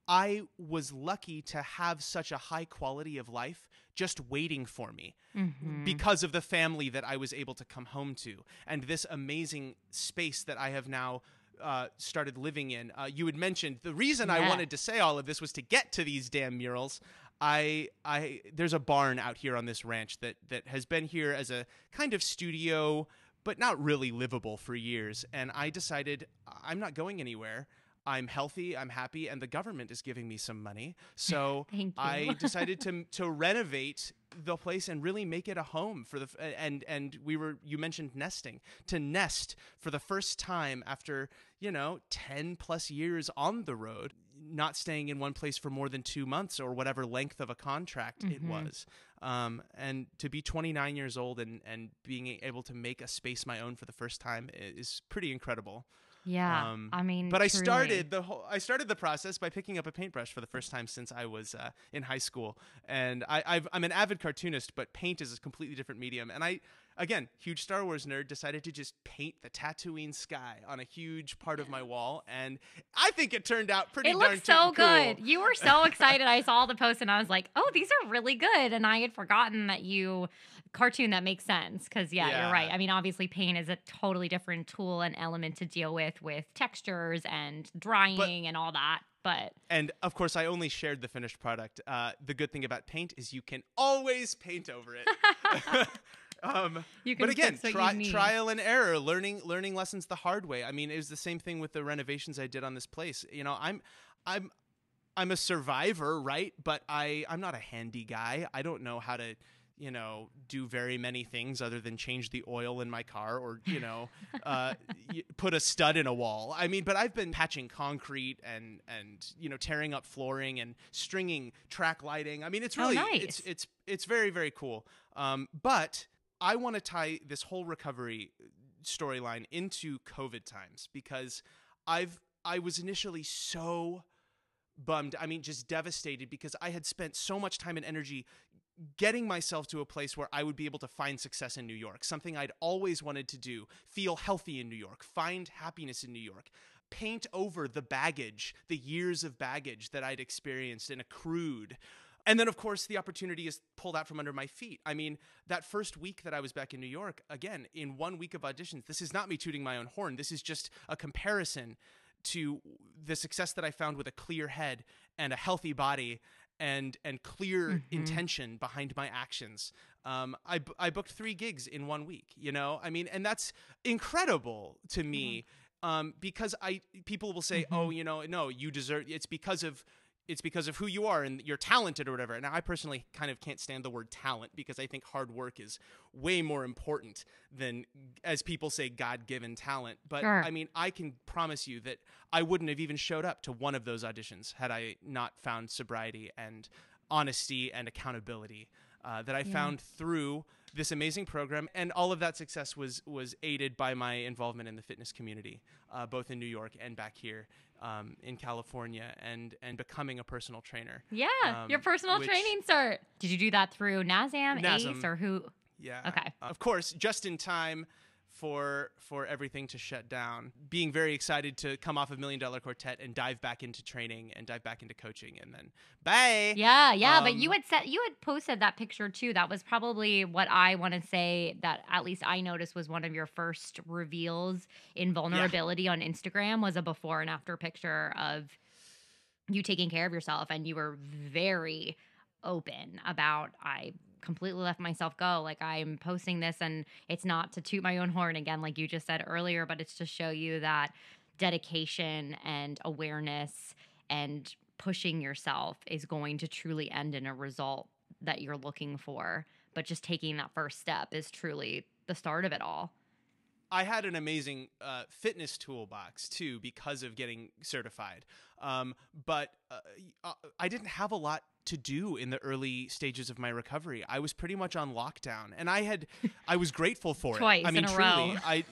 I was lucky to have such a high quality of life just waiting for me mm-hmm. because of the family that I was able to come home to and this amazing space that I have now uh, started living in. Uh, you had mentioned the reason yeah. I wanted to say all of this was to get to these damn murals. I, I, there's a barn out here on this ranch that that has been here as a kind of studio, but not really livable for years. And I decided I'm not going anywhere. I'm healthy, I'm happy, and the government is giving me some money. So I decided to to renovate the place and really make it a home for the and and we were you mentioned nesting to nest for the first time after, you know, ten plus years on the road, not staying in one place for more than two months or whatever length of a contract mm-hmm. it was. Um, and to be twenty-nine years old and, and being able to make a space my own for the first time is pretty incredible. Yeah, um, I mean, but truly. I started the whole. I started the process by picking up a paintbrush for the first time since I was uh, in high school, and I, I've, I'm an avid cartoonist, but paint is a completely different medium. And I, again, huge Star Wars nerd, decided to just paint the Tatooine sky on a huge part of my wall, and I think it turned out pretty. It looked darn so cool. good. You were so excited. I saw the post, and I was like, "Oh, these are really good." And I had forgotten that you cartoon. That makes sense because yeah, yeah, you're right. I mean, obviously, paint is a totally different tool and element to deal with. with textures and drying but, and all that. But And of course, I only shared the finished product. Uh, the good thing about paint is you can always paint over it. um, you can but again, tri- trial and error, learning learning lessons the hard way. I mean, it was the same thing with the renovations I did on this place. You know, I'm I'm I'm a survivor, right? But I, I'm not a handy guy. I don't know how to you know, do very many things other than change the oil in my car or, you know, uh, put a stud in a wall. I mean, but I've been patching concrete and, and, you know, tearing up flooring and stringing track lighting. I mean, it's really, oh, nice. it's, it's, it's very, very cool. Um, but I want to tie this whole recovery storyline into COVID times because I've, I was initially so bummed. I mean, just devastated because I had spent so much time and energy getting myself to a place where I would be able to find success in New York, something I'd always wanted to do, feel healthy in New York, find happiness in New York, paint over the baggage, the years of baggage that I'd experienced and accrued. And then, of course, the opportunity is pulled out from under my feet. I mean, that first week that I was back in New York, again, in one week of auditions, this is not me tooting my own horn. This is just a comparison to the success that I found with a clear head and a healthy body and and clear mm-hmm. intention behind my actions. Um, I, b- I booked three gigs in one week, you know? I mean, and that's incredible to me mm-hmm. um, because I people will say, mm-hmm. oh, you know, no, you deserve, it's because of, it's because of who you are and you're talented or whatever. And I personally kind of can't stand the word talent because I think hard work is way more important than, as people say, God-given talent. But sure. I mean, I can promise you that I wouldn't have even showed up to one of those auditions had I not found sobriety and honesty and accountability uh, that I yeah. found through this amazing program. And all of that success was was aided by my involvement in the fitness community, uh, both in New York and back here. Um, in California and and becoming a personal trainer. Yeah, um, your personal which, training cert. Did you do that through NASM, NASM, ACE, or who? Yeah. Okay. Uh, of course, just in time for for everything to shut down. Being very excited to come off of Million Dollar Quartet and dive back into training and dive back into coaching and then bye. Yeah, yeah. Um, but you had set, you had posted that picture too. That was probably what I want to say that at least I noticed was one of your first reveals in vulnerability yeah. on Instagram was a before and after picture of you taking care of yourself, and you were very open about I. completely let myself go. Like, I'm posting this and it's not to toot my own horn again, like you just said earlier, but it's to show you that dedication and awareness and pushing yourself is going to truly end in a result that you're looking for. But just taking that first step is truly the start of it all. I had an amazing uh, fitness toolbox, too, because of getting certified. Um, but uh, I didn't have a lot to do in the early stages of my recovery. I was pretty much on lockdown, and I had, I was grateful for Twice it. I mean, in a truly, row. I,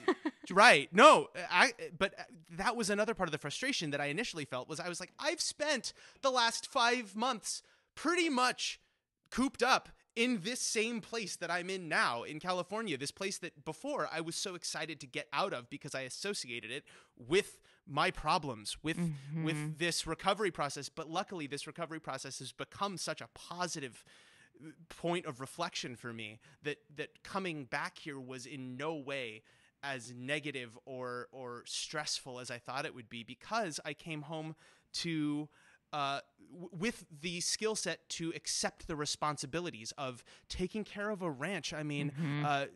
right. No, I, but that was another part of the frustration that I initially felt was I was like, I've spent the last five months pretty much cooped up in this same place that I'm in now in California, this place that before I was so excited to get out of because I associated it with my problems, with mm-hmm. with this recovery process. But luckily, this recovery process has become such a positive point of reflection for me that that coming back here was in no way as negative or or stressful as I thought it would be, because I came home to Uh, w- with the skill set to accept the responsibilities of taking care of a ranch. I mean, mm-hmm. uh,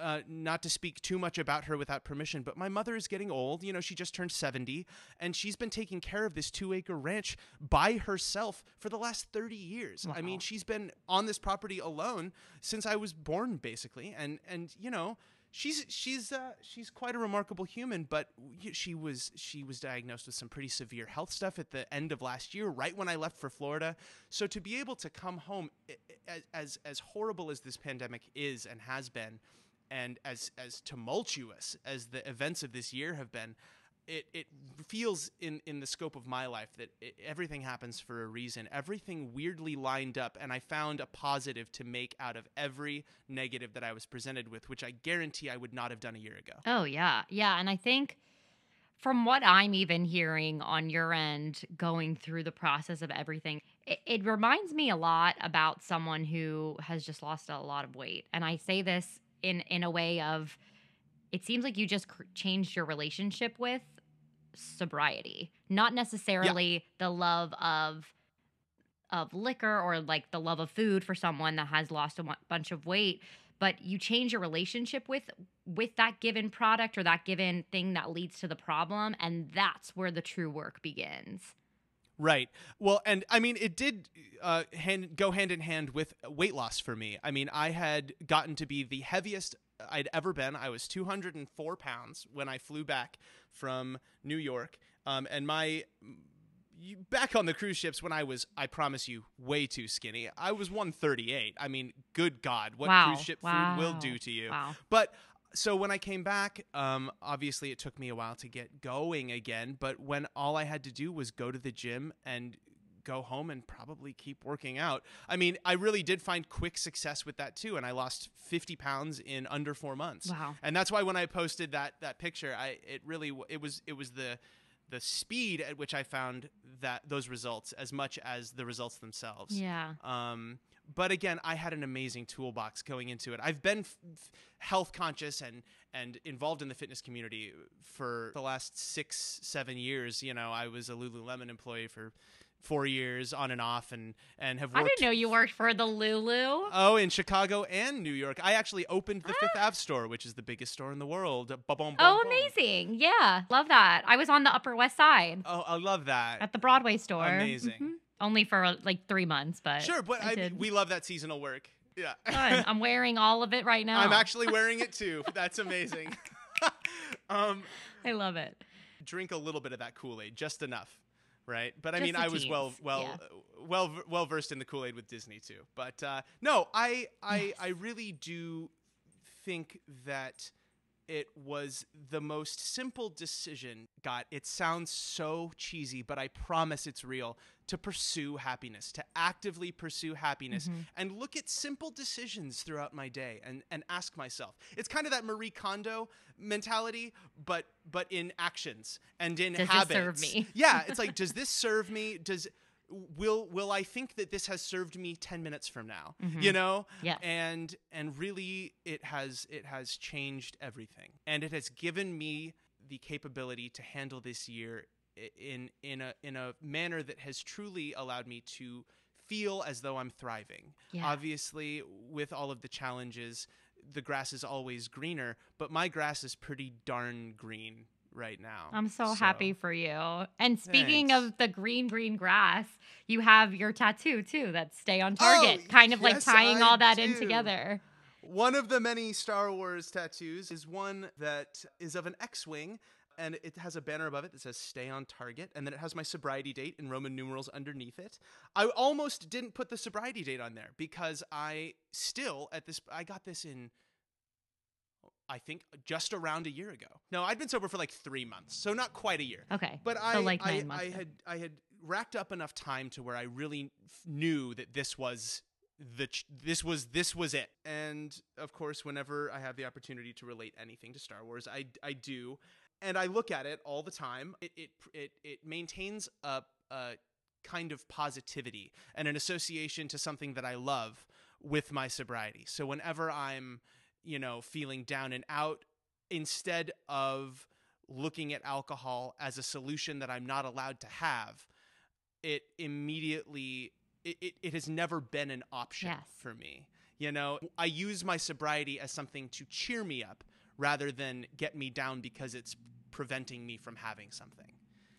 uh, not to speak too much about her without permission, but my mother is getting old. You know, she just turned seventy, and she's been taking care of this two-acre ranch by herself for the last thirty years. Wow. I mean, she's been on this property alone since I was born, basically. And, and you know, she's she's uh, she's quite a remarkable human, but she was she was diagnosed with some pretty severe health stuff at the end of last year, right when I left for Florida. So to be able to come home, as as horrible as this pandemic is and has been, and as as tumultuous as the events of this year have been, it it feels in in the scope of my life that it, everything happens for a reason. Everything weirdly lined up, and I found a positive to make out of every negative that I was presented with, which I guarantee I would not have done a year ago. Oh, yeah. Yeah. And I think from what I'm even hearing on your end, going through the process of everything, it, it reminds me a lot about someone who has just lost a lot of weight. And I say this in, in a way of, it seems like you just cr- changed your relationship with sobriety, not necessarily yeah. the love of of liquor or like the love of food for someone that has lost a w- bunch of weight, but you change your relationship with with that given product or that given thing that leads to the problem, and that's where the true work begins. Right. Well, and I mean, it did uh, hand, go hand in hand with weight loss for me. I mean, I had gotten to be the heaviest I'd ever been. I was two hundred four pounds when I flew back from New York. Um, and my back on the cruise ships when I was, I promise you, way too skinny. I was one thirty-eight. I mean, good God, what wow. cruise ship wow. food will do to you. Wow. But so when I came back, um, obviously it took me a while to get going again, but when all I had to do was go to the gym and go home and probably keep working out. I mean, I really did find quick success with that too. And I lost fifty pounds in under four months. Wow. And that's why when I posted that, that picture, I, it really, it was, it was the, the speed at which I found that those results as much as the results themselves. Yeah. Um, But again, I had an amazing toolbox going into it. I've been f- health conscious and and involved in the fitness community for the last six, seven years. You know, I was a Lululemon employee for four years on and off and, and have worked. I didn't know you worked for the Lulu. Oh, in Chicago and New York. I actually opened the ah. Fifth Avenue store, which is the biggest store in the world. Ba-boom, oh, boom, amazing. Boom. Yeah. Love that. I was on the Upper West Side. Oh, I love that. At the Broadway store. Amazing. Mm-hmm. Only for like three months, but sure. But I I, we love that seasonal work. Yeah, fun. I'm wearing all of it right now. I'm actually wearing it too. That's amazing. um, I love it. Drink a little bit of that Kool-Aid, just enough, right? But I just mean, I was well, well, yeah. well, well, well versed in the Kool-Aid with Disney too. But uh, no, I, I, yes. I really do think that it was the most simple decision, God, it sounds so cheesy, but I promise it's real, to pursue happiness, to actively pursue happiness mm-hmm. and look at simple decisions throughout my day and, and ask myself. It's kind of that Marie Kondo mentality, but but in actions and in does habits. Does this serve me? Yeah, it's like, does this serve me? Does will will I think that this has served me ten minutes from now, mm-hmm. you know? Yeah. And and really it has it has changed everything. And it has given me the capability to handle this year in in a in a manner that has truly allowed me to feel as though I'm thriving. Yeah. Obviously, with all of the challenges, the grass is always greener, but my grass is pretty darn green right now. I'm so, so happy for you. And speaking thanks. Of the green, green grass, you have your tattoo too, that's Stay on Target, oh, kind of yes, like tying I all that do. In together. One of the many Star Wars tattoos is one that is of an X-Wing, and it has a banner above it that says Stay on Target, and then it has my sobriety date in Roman numerals underneath it. I almost didn't put the sobriety date on there because I still, at this, I got this in I think just around a year ago. No, I'd been sober for like three months, so not quite a year. Okay, but so I, like I, I had, I had racked up enough time to where I really f- knew that this was the, ch- this was, this was it. And of course, whenever I have the opportunity to relate anything to Star Wars, I, I do, and I look at it all the time. It, it, it, it maintains a, a kind of positivity and an association to something that I love with my sobriety. So whenever I'm you know, feeling down and out, instead of looking at alcohol as a solution that I'm not allowed to have, it immediately, it, it, it has never been an option yes. for me. You know, I use my sobriety as something to cheer me up rather than get me down because it's preventing me from having something.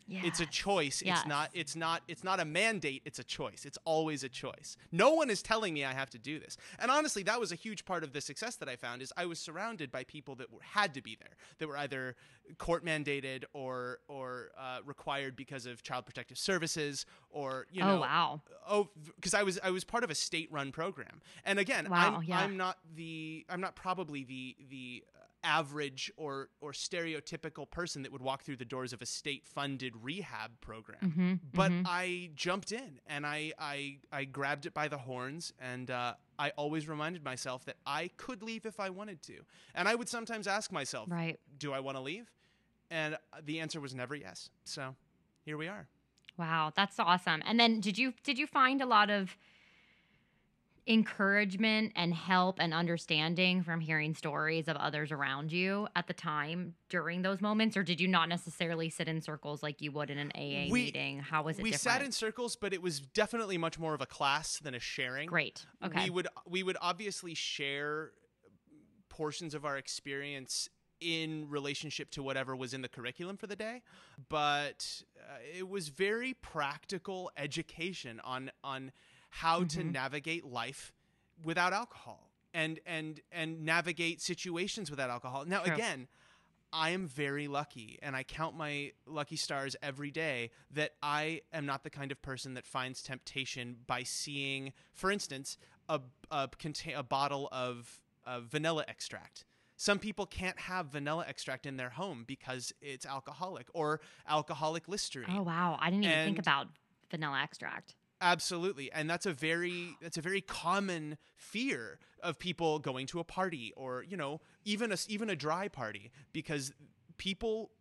Yes. It's a choice. Yes. It's not, it's not, it's not a mandate. It's a choice. It's always a choice. No one is telling me I have to do this. And honestly, that was a huge part of the success that I found is I was surrounded by people that were, had to be there, that were either court mandated or, or uh, required because of Child Protective Services or, you know, oh, wow. Oh, cause I was, I was part of a state run program. And again, wow, I'm, yeah. I'm not the, I'm not probably the, the, average or or stereotypical person that would walk through the doors of a state-funded rehab program. Mm-hmm, but mm-hmm. I jumped in and I, I I grabbed it by the horns, and uh, I always reminded myself that I could leave if I wanted to. And I would sometimes ask myself, right. do I want to leave? And the answer was never yes. So here we are. Wow, that's awesome. And then did you did you find a lot of encouragement and help and understanding from hearing stories of others around you at the time during those moments, or did you not necessarily sit in circles like you would in an A A we, meeting? How was it we different? Sat in circles, but it was definitely much more of a class than a sharing. Great. Okay. We would we would obviously share portions of our experience in relationship to whatever was in the curriculum for the day, but uh, it was very practical education on on how mm-hmm. to navigate life without alcohol and and and navigate situations without alcohol. Now, sure. again, I am very lucky, and I count my lucky stars every day that I am not the kind of person that finds temptation by seeing, for instance, a a, a bottle of, of vanilla extract. Some people can't have vanilla extract in their home because it's alcoholic, or alcoholic Listerine. Oh, wow. I didn't even and think about vanilla extract. Absolutely. And that's a very that's a very common fear of people going to a party, or, you know, even a, even a dry party, because people,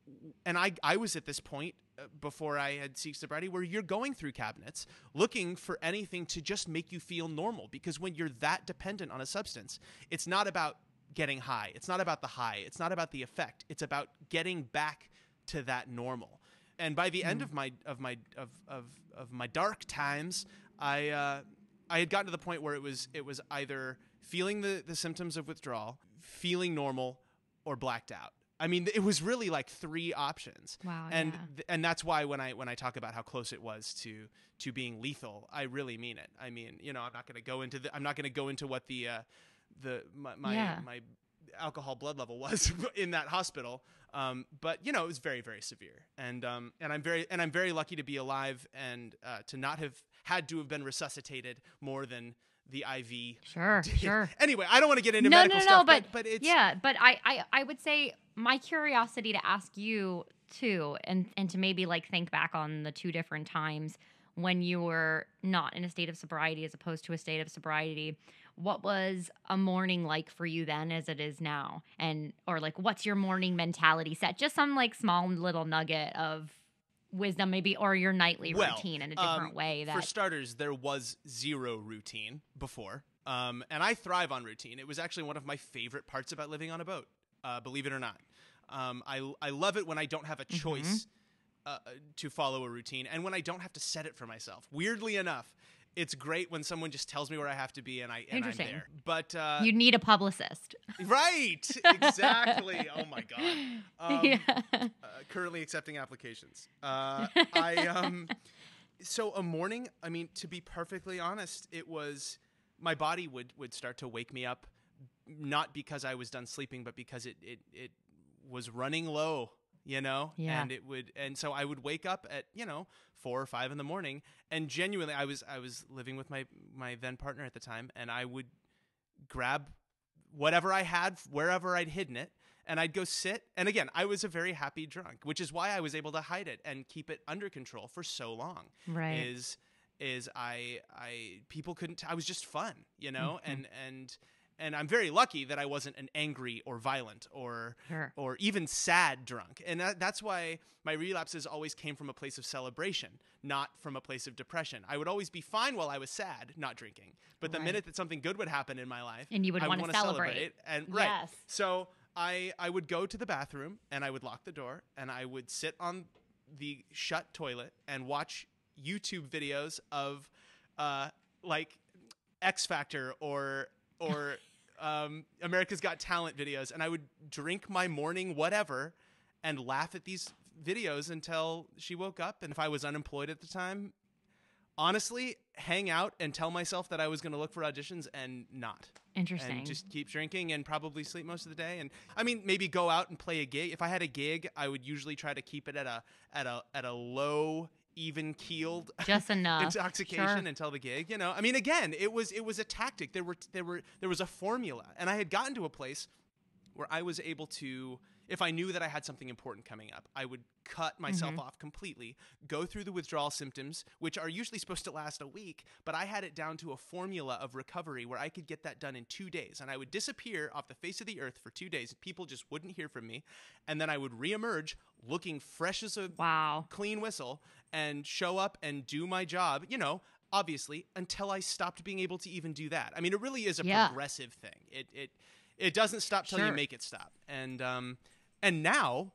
and I, I was at this point before I had seek sobriety, where you're going through cabinets looking for anything to just make you feel normal, because when you're that dependent on a substance, it's not about getting high. It's not about the high. It's not about the effect. It's about getting back to that normal. And by the end mm. of my of my of of, of my dark times, I uh, I had gotten to the point where it was it was either feeling the, the symptoms of withdrawal, feeling normal, or blacked out. I mean, it was really like three options. Wow. And yeah. th- and that's why when I when I talk about how close it was to to being lethal, I really mean it. I mean, you know, I'm not going to go into the, I'm not going to go into what the uh, the my my, yeah. my alcohol blood level was in that hospital. Um, but you know, it was very, very severe. And, um, and I'm very, and I'm very lucky to be alive and, uh, to not have had to have been resuscitated more than the I V. Sure. Did. Sure. Anyway, I don't want to get into no, medical no, no, stuff, but, but, but it's, yeah, but I, I, I would say my curiosity to ask you too, and, and to maybe like think back on the two different times when you were not in a state of sobriety as opposed to a state of sobriety, what was a morning like for you then as it is now? And, or like, what's your morning mentality set? Just some like small little nugget of wisdom maybe, or your nightly well, routine in a different um, way. That For starters, there was zero routine before. Um, and I thrive on routine. It was actually one of my favorite parts about living on a boat, uh, believe it or not. Um, I, I love it when I don't have a choice mm-hmm. Uh, to follow a routine, and when I don't have to set it for myself. Weirdly enough, it's great when someone just tells me where I have to be and, I, and I'm there. But uh, you need a publicist. Right. Exactly. Oh, my God. Um, yeah. uh, currently accepting applications. Uh, I um, So a morning, I mean, to be perfectly honest, it was my body would, would start to wake me up, not because I was done sleeping, but because it it, it was running low. You know, yeah. and it would, and so I would wake up at, you know, four or five in the morning, and genuinely, I was, I was living with my, my then partner at the time, and I would grab whatever I had, wherever I'd hidden it, and I'd go sit. And again, I was a very happy drunk, which is why I was able to hide it and keep it under control for so long. Right. Is, is I, I, people couldn't, I was just fun, you know, mm-hmm. and, and. And I'm very lucky that I wasn't an angry or violent or sure. or even sad drunk. And that, that's why my relapses always came from a place of celebration, not from a place of depression. I would always be fine while I was sad, not drinking. But the right. minute that something good would happen in my life, and you would I want would to celebrate. celebrate. And right. Yes. So I, I would go to the bathroom, and I would lock the door, and I would sit on the shut toilet and watch YouTube videos of uh, like X Factor or or um, America's Got Talent videos, and I would drink my morning whatever and laugh at these videos until she woke up. And if I was unemployed at the time, honestly, hang out and tell myself that I was going to look for auditions and not. Interesting. And just keep drinking and probably sleep most of the day. And I mean, maybe go out and play a gig. If I had a gig, I would usually try to keep it at a at a at a low, even keeled, just enough intoxication sure. until the gig. You know, I mean, again, it was it was a tactic. There were there were there was a formula, and I had gotten to a place where I was able to, if I knew that I had something important coming up, I would cut myself mm-hmm. off completely, go through the withdrawal symptoms, which are usually supposed to last a week, but I had it down to a formula of recovery where I could get that done in two days. And I would disappear off the face of the earth for two days. People just wouldn't hear from me. And then I would reemerge looking fresh as a wow. clean whistle and show up and do my job, you know, obviously, until I stopped being able to even do that. I mean, it really is a yeah. progressive thing. It, it, it doesn't stop till sure. you make it stop. And, um, And now,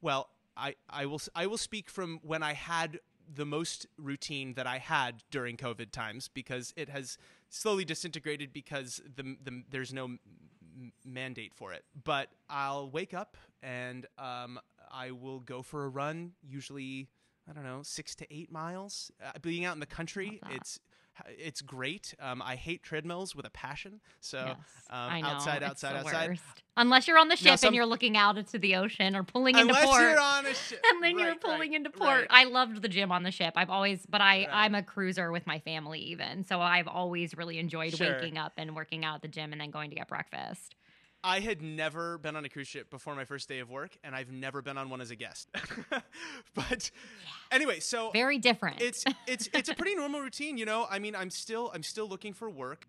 well, I, I will I will speak from when I had the most routine that I had during COVID times, because it has slowly disintegrated because the, the there's no m mandate for it. But I'll wake up and um, I will go for a run, usually, I don't know, six to eight miles. Uh, being out in the country, it's it's great. Um, I hate treadmills with a passion. So yes, um, I know. outside, outside, outside. Worst. Unless you're on the ship now, some, and you're looking out into the ocean or pulling into port. Unless you're on a ship. And then right, you're pulling right, into port. Right. I loved the gym on the ship. I've always, but I, right. I'm a cruiser with my family even. So I've always really enjoyed sure. waking up and working out at the gym and then going to get breakfast. I had never been on a cruise ship before my first day of work, and I've never been on one as a guest. But yeah. anyway, so very different. It's it's it's a pretty normal routine, you know. I mean, I'm still I'm still looking for work.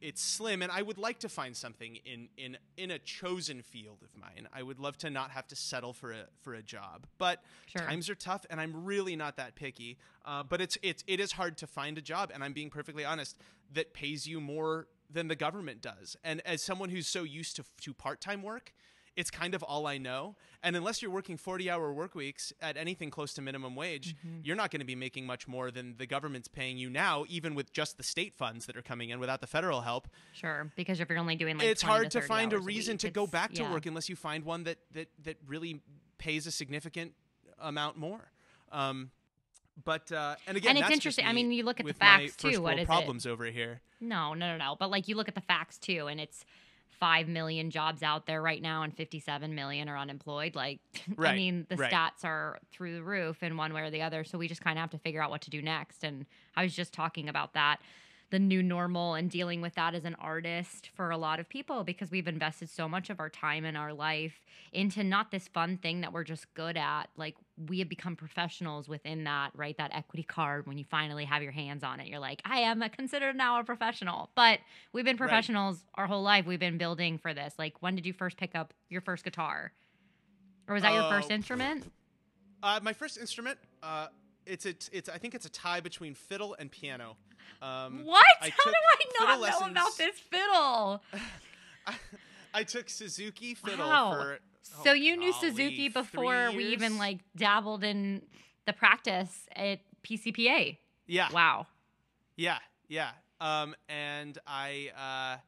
It's slim, and I would like to find something in in in a chosen field of mine. I would love to not have to settle for a for a job. But sure. times are tough, and I'm really not that picky. Uh, but it's it's it is hard to find a job, and I'm being perfectly honest, that pays you more than the government does. And as someone who's so used to, to part-time work, it's kind of all I know. And unless you're working forty hour work weeks at anything close to minimum wage, mm-hmm. you're not going to be making much more than the government's paying you now, even with just the state funds that are coming in without the federal help. Sure. Because if you're only doing like it's hard to, to find a reason to go back to yeah. work unless you find one that, that, that really pays a significant amount more. Um, But, uh, and again, and it's interesting. I mean, you look at the facts too. What is problems over here? No, no, no, no. But like, you look at the facts too, and it's five million jobs out there right now, and fifty-seven million are unemployed. Like, right. I mean, the right. stats are through the roof in one way or the other. So we just kind of have to figure out what to do next. And I was just talking about that, the new normal, and dealing with that as an artist for a lot of people, because we've invested so much of our time and our life into not this fun thing that we're just good at. Like, we have become professionals within that, right? That equity card, when you finally have your hands on it, you're like, I am a considered now a professional. But we've been professionals right. our whole life. We've been building for this. Like, when did you first pick up your first guitar? Or was that uh, your first instrument? Uh, my first instrument, uh, it's, a, it's, I think it's a tie between fiddle and piano. Um, what? I How do I not know lessons. about this fiddle? I, I took Suzuki fiddle wow. for oh, so you golly, knew Suzuki before we even like dabbled in the practice at P C P A. Yeah. Wow. Yeah, yeah. Um, and I, uh,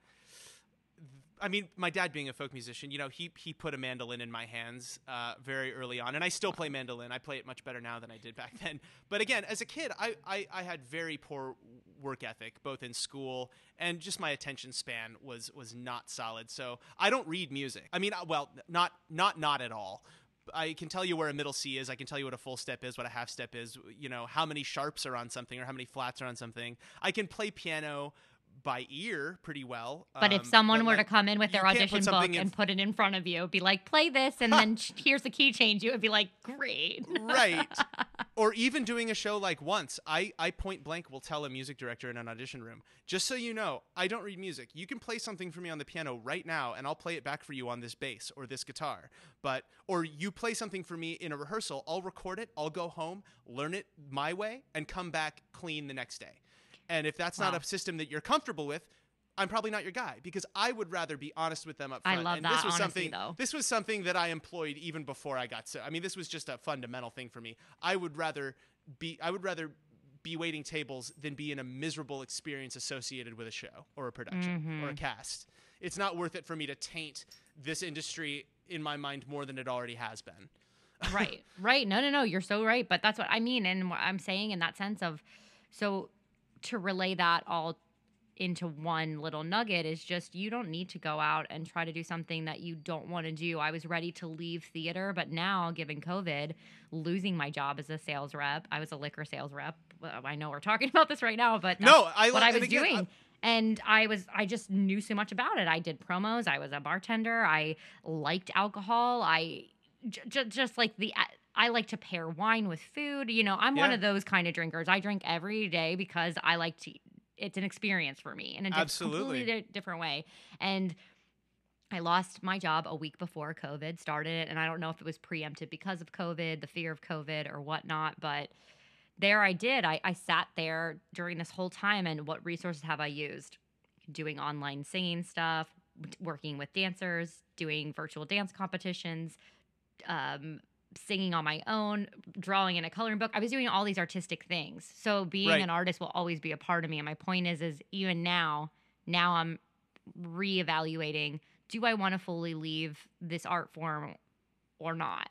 I mean, my dad being a folk musician, you know, he he put a mandolin in my hands uh, very early on, and I still play mandolin. I play it much better now than I did back then. But again, as a kid, I I, I had very poor work ethic, both in school and just my attention span was was not solid. So I don't read music. I mean, well, not not not at all. I can tell you where a middle C is. I can tell you what a full step is, what a half step is. You know, how many sharps are on something or how many flats are on something. I can play piano by ear pretty well. But um, if someone but were like, to come in with their audition book and in... put it in front of you, be like, play this, and then here's a key change, you would be like, great. Right. Or even doing a show like Once, I, I point blank will tell a music director in an audition room, just so you know, I don't read music. You can play something for me on the piano right now, and I'll play it back for you on this bass or this guitar. But, or you play something for me in a rehearsal, I'll record it, I'll go home, learn it my way, and come back clean the next day. And if that's wow. not a system that you're comfortable with, I'm probably not your guy, because I would rather be honest with them up front. I love and that, this was honestly, something, though. This was something that I employed even before I got so. I mean, this was just a fundamental thing for me. I would rather be. I would rather be waiting tables than be in a miserable experience associated with a show or a production mm-hmm. or a cast. It's not worth it for me to taint this industry in my mind more than it already has been. Right. Right. No, no, no. You're so right. But that's what I mean. And what I'm saying in that sense of, so to relay that all into one little nugget is just, you don't need to go out and try to do something that you don't want to do. I was ready to leave theater, but now, given COVID, losing my job as a sales rep, I was a liquor sales rep. I know we're talking about this right now, but no, that's I, what I was again, doing. I- And I was, I just knew so much about it. I did promos. I was a bartender. I liked alcohol. I j- just like the, I like to pair wine with food. You know, I'm yeah. one of those kind of drinkers. I drink every day because I like to, it's an experience for me in a Absolutely. completely different way. And I lost my job a week before COVID started. And I don't know if it was preempted because of COVID, the fear of COVID or whatnot, but there I did. I, I sat there during this whole time, and what resources have I used? Doing online singing stuff, working with dancers, doing virtual dance competitions, um, singing on my own, drawing in a coloring book. I was doing all these artistic things. So being right. an artist will always be a part of me. And my point is, is even now, now I'm reevaluating, do I want to fully leave this art form or not?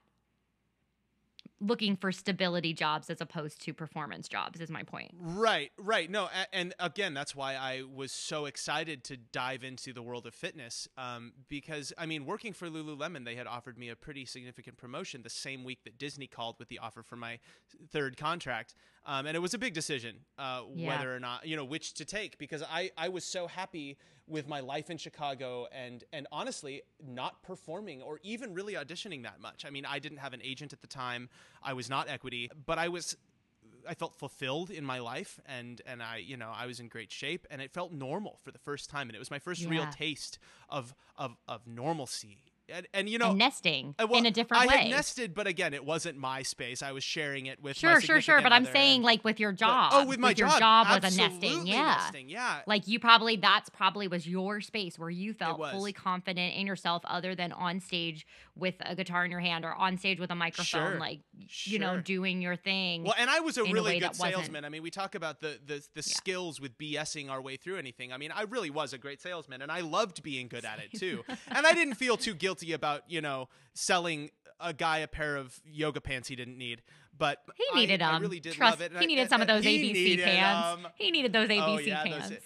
Looking for stability jobs as opposed to performance jobs is my point. Right, right. No, and again, that's why I was so excited to dive into the world of fitness um, because, I mean, working for Lululemon, they had offered me a pretty significant promotion the same week that Disney called with the offer for my third contract. Um, and it was a big decision uh, yeah. whether or not, you know, which to take, because I, I was so happy with my life in Chicago and, and honestly not performing or even really auditioning that much. I mean, I didn't have an agent at the time. I was not Equity, but I was, I felt fulfilled in my life, and, and I, you know, I was in great shape, and it felt normal for the first time. And it was my first yeah. real taste of, of, of normalcy. And, and you know, and nesting uh, well, in a different I way. I had nested, but again, it wasn't my space. I was sharing it with sure, my significant sure, sure. But I'm saying, and, like with your job. But, oh, with my with job, your job was a nesting, yeah, nesting, yeah. Like you probably that's probably was your space where you felt fully confident in yourself, other than on stage with a guitar in your hand or on stage with a microphone, sure, like sure. you know, doing your thing. Well, and I was a really a good salesman. Wasn't. I mean, we talk about the the, the yeah. skills with BSing our way through anything. I mean, I really was a great salesman, and I loved being good at it too. And I didn't feel too guilty about, you know, selling a guy a pair of yoga pants he didn't need, but he needed them. I, I really did Trust, love it. And he needed I, some and, of those A B C needed, pants. Um, he needed those A B C oh, yeah, pants. Those,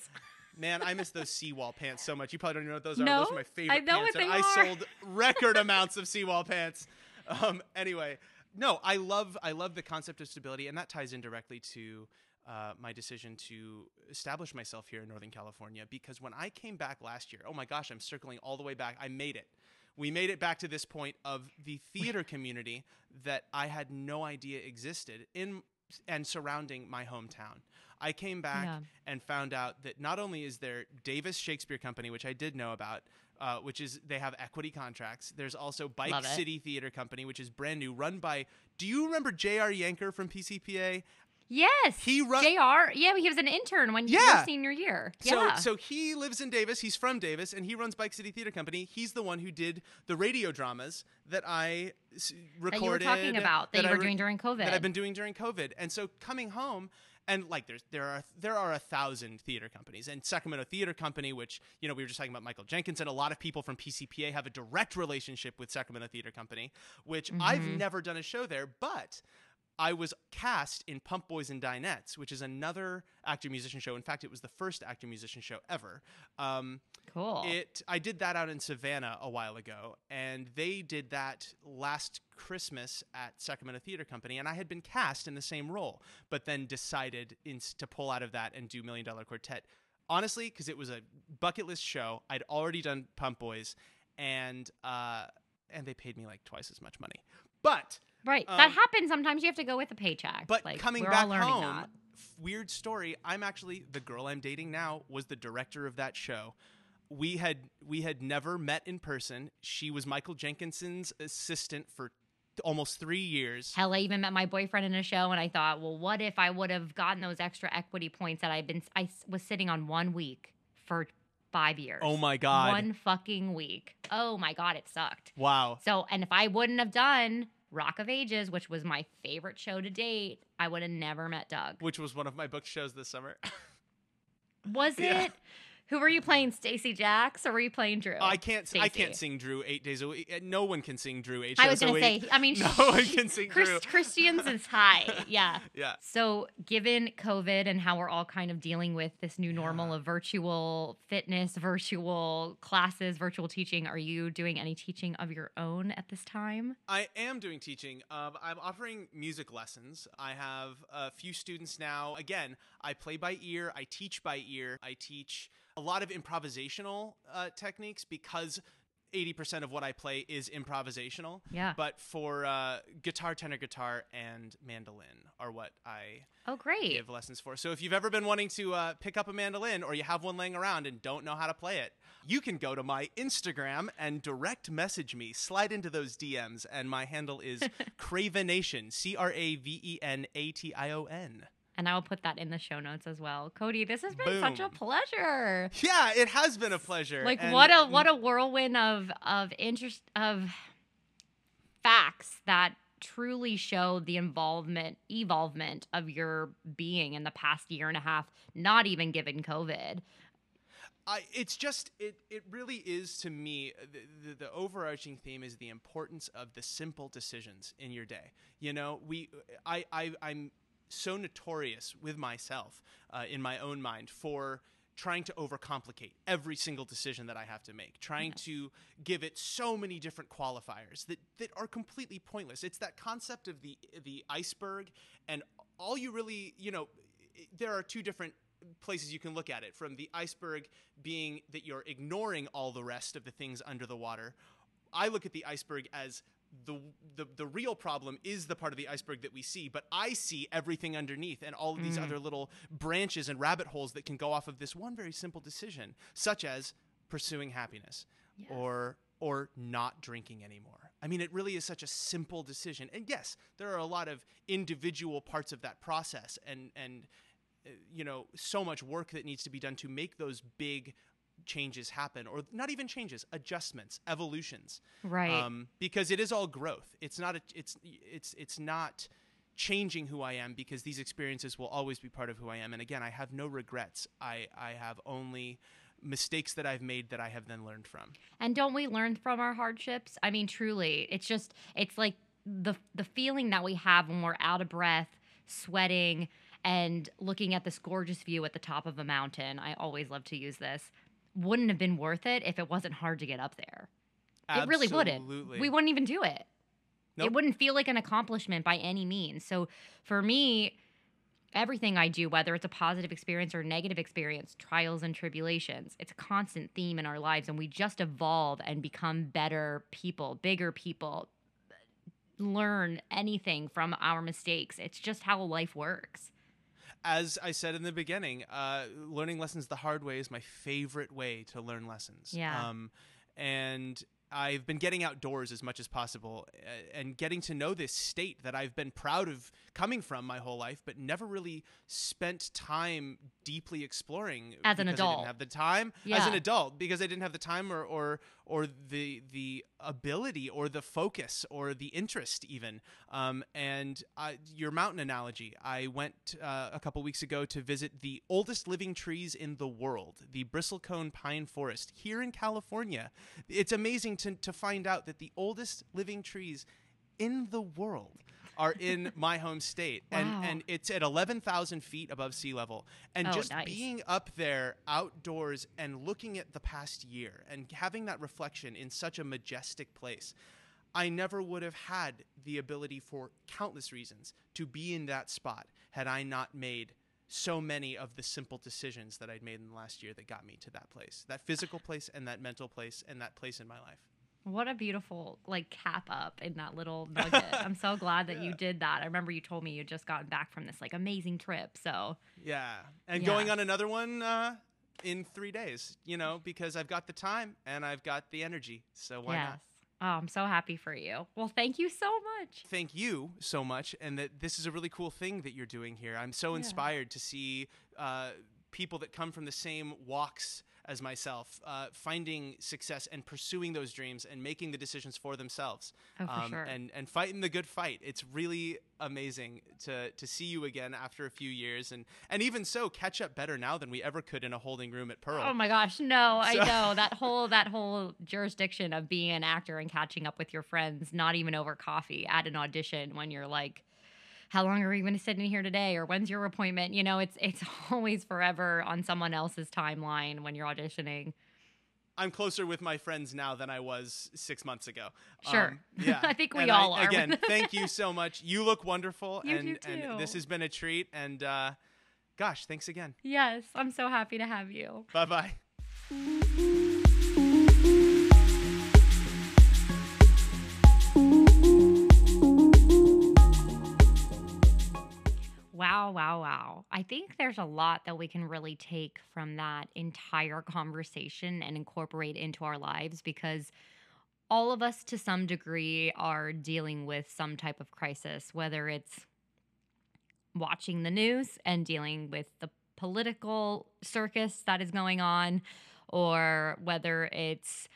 man, I miss those seawall pants so much. You probably don't even know what those are. No, those are my favorite I know pants. What they and are. I sold record amounts of seawall pants. Um, anyway, no, I love I love the concept of stability, and that ties in directly to Uh, my decision to establish myself here in Northern California, because when I came back last year, oh my gosh, I'm circling all the way back. I made it. We made it back to this point of the theater community that I had no idea existed in and surrounding my hometown. I came back yeah. and found out that not only is there Davis Shakespeare Company, which I did know about, uh, which is they have Equity contracts. There's also Bike City Theater Company, which is brand new, run by, do you remember J R Yanker from P C P A? Yes, he run- J R. Yeah, he was an intern when yeah. your senior year. Yeah. So, so he lives in Davis. He's from Davis, and he runs Bike City Theater Company. He's the one who did the radio dramas that I s- recorded. That you were talking about that, that you were re- doing during COVID. That I've been doing during COVID. And so coming home, and like there's there are there are a thousand theater companies, and Sacramento Theater Company, which you know we were just talking about Michael Jenkinson. A lot of people from P C P A have a direct relationship with Sacramento Theater Company, which mm-hmm. I've never done a show there, but I was cast in Pump Boys and Dinettes, which is another actor-musician show. In fact, it was the first actor-musician show ever. Um, cool. It. I did that out in Savannah a while ago, and they did that last Christmas at Sacramento Theater Company, and I had been cast in the same role, but then decided in, to pull out of that and do Million Dollar Quartet. Honestly, because it was a bucket list show. I'd already done Pump Boys, and uh, and they paid me like twice as much money. But... Right. Um, that happens. Sometimes you have to go with a paycheck. But like, coming we're back all learning home, that. Weird story. I'm actually, the girl I'm dating now was the director of that show. We had we had never met in person. She was Michael Jenkinson's assistant for almost three years. Hell, I even met my boyfriend in a show, and I thought, well, what if I would have gotten those extra equity points that I've been, I was sitting on one week for five years. Oh my God. One fucking week. Oh my God. It sucked. Wow. So, and if I wouldn't have done Rock of Ages, which was my favorite show to date, I would have never met Doug. Which was one of my book shows this summer. Was yeah. it? Who were you playing, Stacey Jacks, or were you playing Drew? I can't. Stacey. I can't sing Drew eight days a week. No one can sing Drew eight days a week. I was going to say. I mean, no she, one can sing Chris, Drew. Christians is high. Yeah. Yeah. So, given COVID and how we're all kind of dealing with this new normal yeah. of virtual fitness, virtual classes, virtual teaching, are you doing any teaching of your own at this time? I am doing teaching. Um, I'm offering music lessons. I have a few students now. Again, I play by ear. I teach by ear. I teach a lot of improvisational uh, techniques because eighty percent of what I play is improvisational. Yeah. But for uh, guitar, tenor guitar, and mandolin are what I oh, great. give lessons for. So if you've ever been wanting to uh, pick up a mandolin, or you have one laying around and don't know how to play it, you can go to my Instagram and direct message me. Slide into those D Ms, and my handle is Cravenation, C R A V E N A T I O N. And I will put that in the show notes as well. Cody, this has been Boom. such a pleasure. Yeah, it has been a pleasure. Like and what a what a whirlwind of of interest of facts that truly show the involvement, evolvement of your being in the past year and a half, not even given COVID. I, it's just, it, it really is to me, the, the, the overarching theme is the importance of the simple decisions in your day. You know, we, I, I I'm, so notorious with myself uh, in my own mind for trying to overcomplicate every single decision that I have to make, trying yes. to give it so many different qualifiers that, that are completely pointless. It's that concept of the, the iceberg, and all you really, you know, there are two different places you can look at it, from the iceberg being that you're ignoring all the rest of the things under the water. I look at the iceberg as The, the the real problem is the part of the iceberg that we see, but I see everything underneath and all of these mm. other little branches and rabbit holes that can go off of this one very simple decision, such as pursuing happiness yes. or or not drinking anymore. I mean, it really is such a simple decision. And yes, there are a lot of individual parts of that process and, and uh, you know, so much work that needs to be done to make those big changes happen, or not even changes, adjustments, evolutions, right? Um, because it is all growth. It's not a, it's it's it's not changing who I am, because these experiences will always be part of who I am. And again, I have no regrets. I I have only mistakes that I've made that I have then learned from. And don't we learn from our hardships? I mean, truly, it's just it's like the the feeling that we have when we're out of breath, sweating, and looking at this gorgeous view at the top of a mountain. I always love to use this. Wouldn't have been worth it if it wasn't hard to get up there. Absolutely. It really wouldn't. We wouldn't even do it. Nope. It wouldn't feel like an accomplishment by any means. So for me, everything I do, whether it's a positive experience or a negative experience, trials and tribulations, it's a constant theme in our lives, and we just evolve and become better people, bigger people, learn anything from our mistakes. It's just how life works. As I said in the beginning, uh, learning lessons the hard way is my favorite way to learn lessons. Yeah. Um, and I've been getting outdoors as much as possible and getting to know this state that I've been proud of coming from my whole life, but never really spent time deeply exploring. As an adult. I didn't have the time. Yeah. As an adult, because I didn't have the time or, or, or the, the ability or the focus or the interest even. Um, and I, your mountain analogy, I went uh, a couple weeks ago to visit the oldest living trees in the world, the bristlecone pine forest here in California. It's amazing to To, to find out that the oldest living trees in the world are in my home state. Wow. And, and it's at eleven thousand feet above sea level. And oh, just nice. being up there outdoors and looking at the past year and having that reflection in such a majestic place, I never would have had the ability, for countless reasons, to be in that spot had I not made so many of the simple decisions that I'd made in the last year that got me to that place, that physical place and that mental place and that place in my life. What a beautiful, like, cap up in that little nugget. I'm so glad that yeah. you did that. I remember you told me you just gotten back from this, like, amazing trip. So yeah. And yeah. going on another one uh, in three days, you know, because I've got the time and I've got the energy. So why yes. not? Oh, I'm so happy for you. Well, thank you so much. Thank you so much. And that this is a really cool thing that you're doing here. I'm so yeah. inspired to see uh, people that come from the same walks as myself, uh, finding success and pursuing those dreams and making the decisions for themselves. Oh, for um, sure. and, and fighting the good fight. It's really amazing to to see you again after a few years, and and even so catch up better now than we ever could in a holding room at Pearl. Oh my gosh, no, so. I know that whole that whole jurisdiction of being an actor and catching up with your friends, not even over coffee at an audition, when you're like, how long are you going to sit in here today, or when's your appointment? You know, it's it's always forever on someone else's timeline when you're auditioning. I'm closer with my friends now than I was six months ago. Sure. Um, yeah. I think we and all I, are. Again, thank you so much. You look wonderful. You and, do too. And this has been a treat. And uh, gosh, thanks again. Yes. I'm so happy to have you. Bye-bye. Wow, wow, wow. I think there's a lot that we can really take from that entire conversation and incorporate into our lives, because all of us to some degree are dealing with some type of crisis, whether it's watching the news and dealing with the political circus that is going on, or whether it's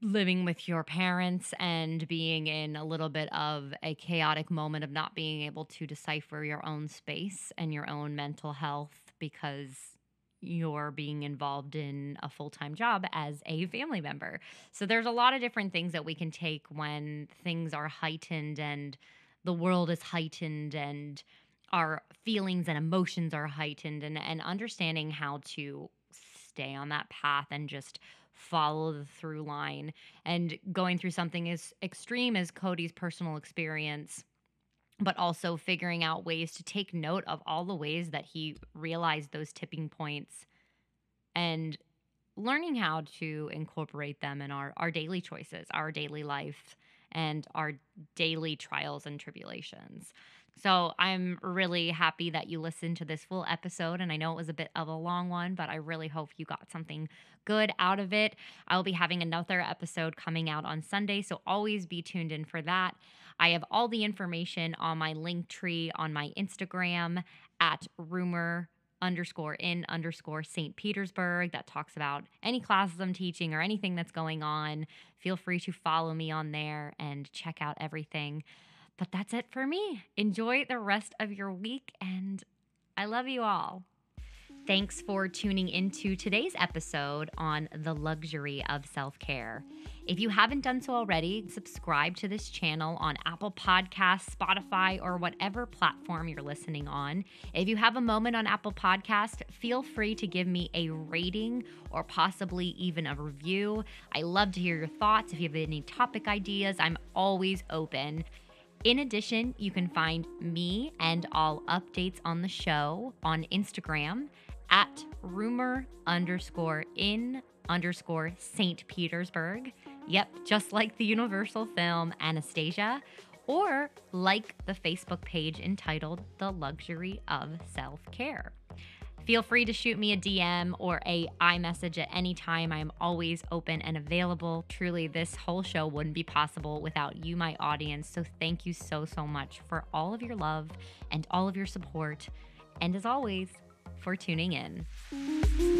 living with your parents and being in a little bit of a chaotic moment of not being able to decipher your own space and your own mental health because you're being involved in a full-time job as a family member. So there's a lot of different things that we can take when things are heightened and the world is heightened and our feelings and emotions are heightened, and, and understanding how to stay on that path and just follow the through line. And going through something as extreme as Cody's personal experience, but also figuring out ways to take note of all the ways that he realized those tipping points and learning how to incorporate them in our, our daily choices, our daily life, and our daily trials and tribulations. So I'm really happy that you listened to this full episode, and I know it was a bit of a long one, but I really hope you got something good out of it. I'll be having another episode coming out on Sunday, so always be tuned in for that. I have all the information on my Linktree on my Instagram at rumor underscore in underscore Saint Petersburg that talks about any classes I'm teaching or anything that's going on. Feel free to follow me on there and check out everything. But that's it for me. Enjoy the rest of your week, and I love you all. Thanks for tuning into today's episode on the luxury of self-care. If you haven't done so already, subscribe to this channel on Apple Podcasts, Spotify, or whatever platform you're listening on. If you have a moment on Apple Podcasts, feel free to give me a rating or possibly even a review. I love to hear your thoughts. If you have any topic ideas, I'm always open. In addition, you can find me and all updates on the show on Instagram at rumor underscore in underscore Saint Petersburg. Yep, just like the Universal film Ahnastasia, or like the Facebook page entitled The Luxury of Self-Care. Feel free to shoot me a D M or a iMessage at any time. I'm always open and available. Truly, this whole show wouldn't be possible without you, my audience. So thank you so, so much for all of your love and all of your support. And as always, for tuning in.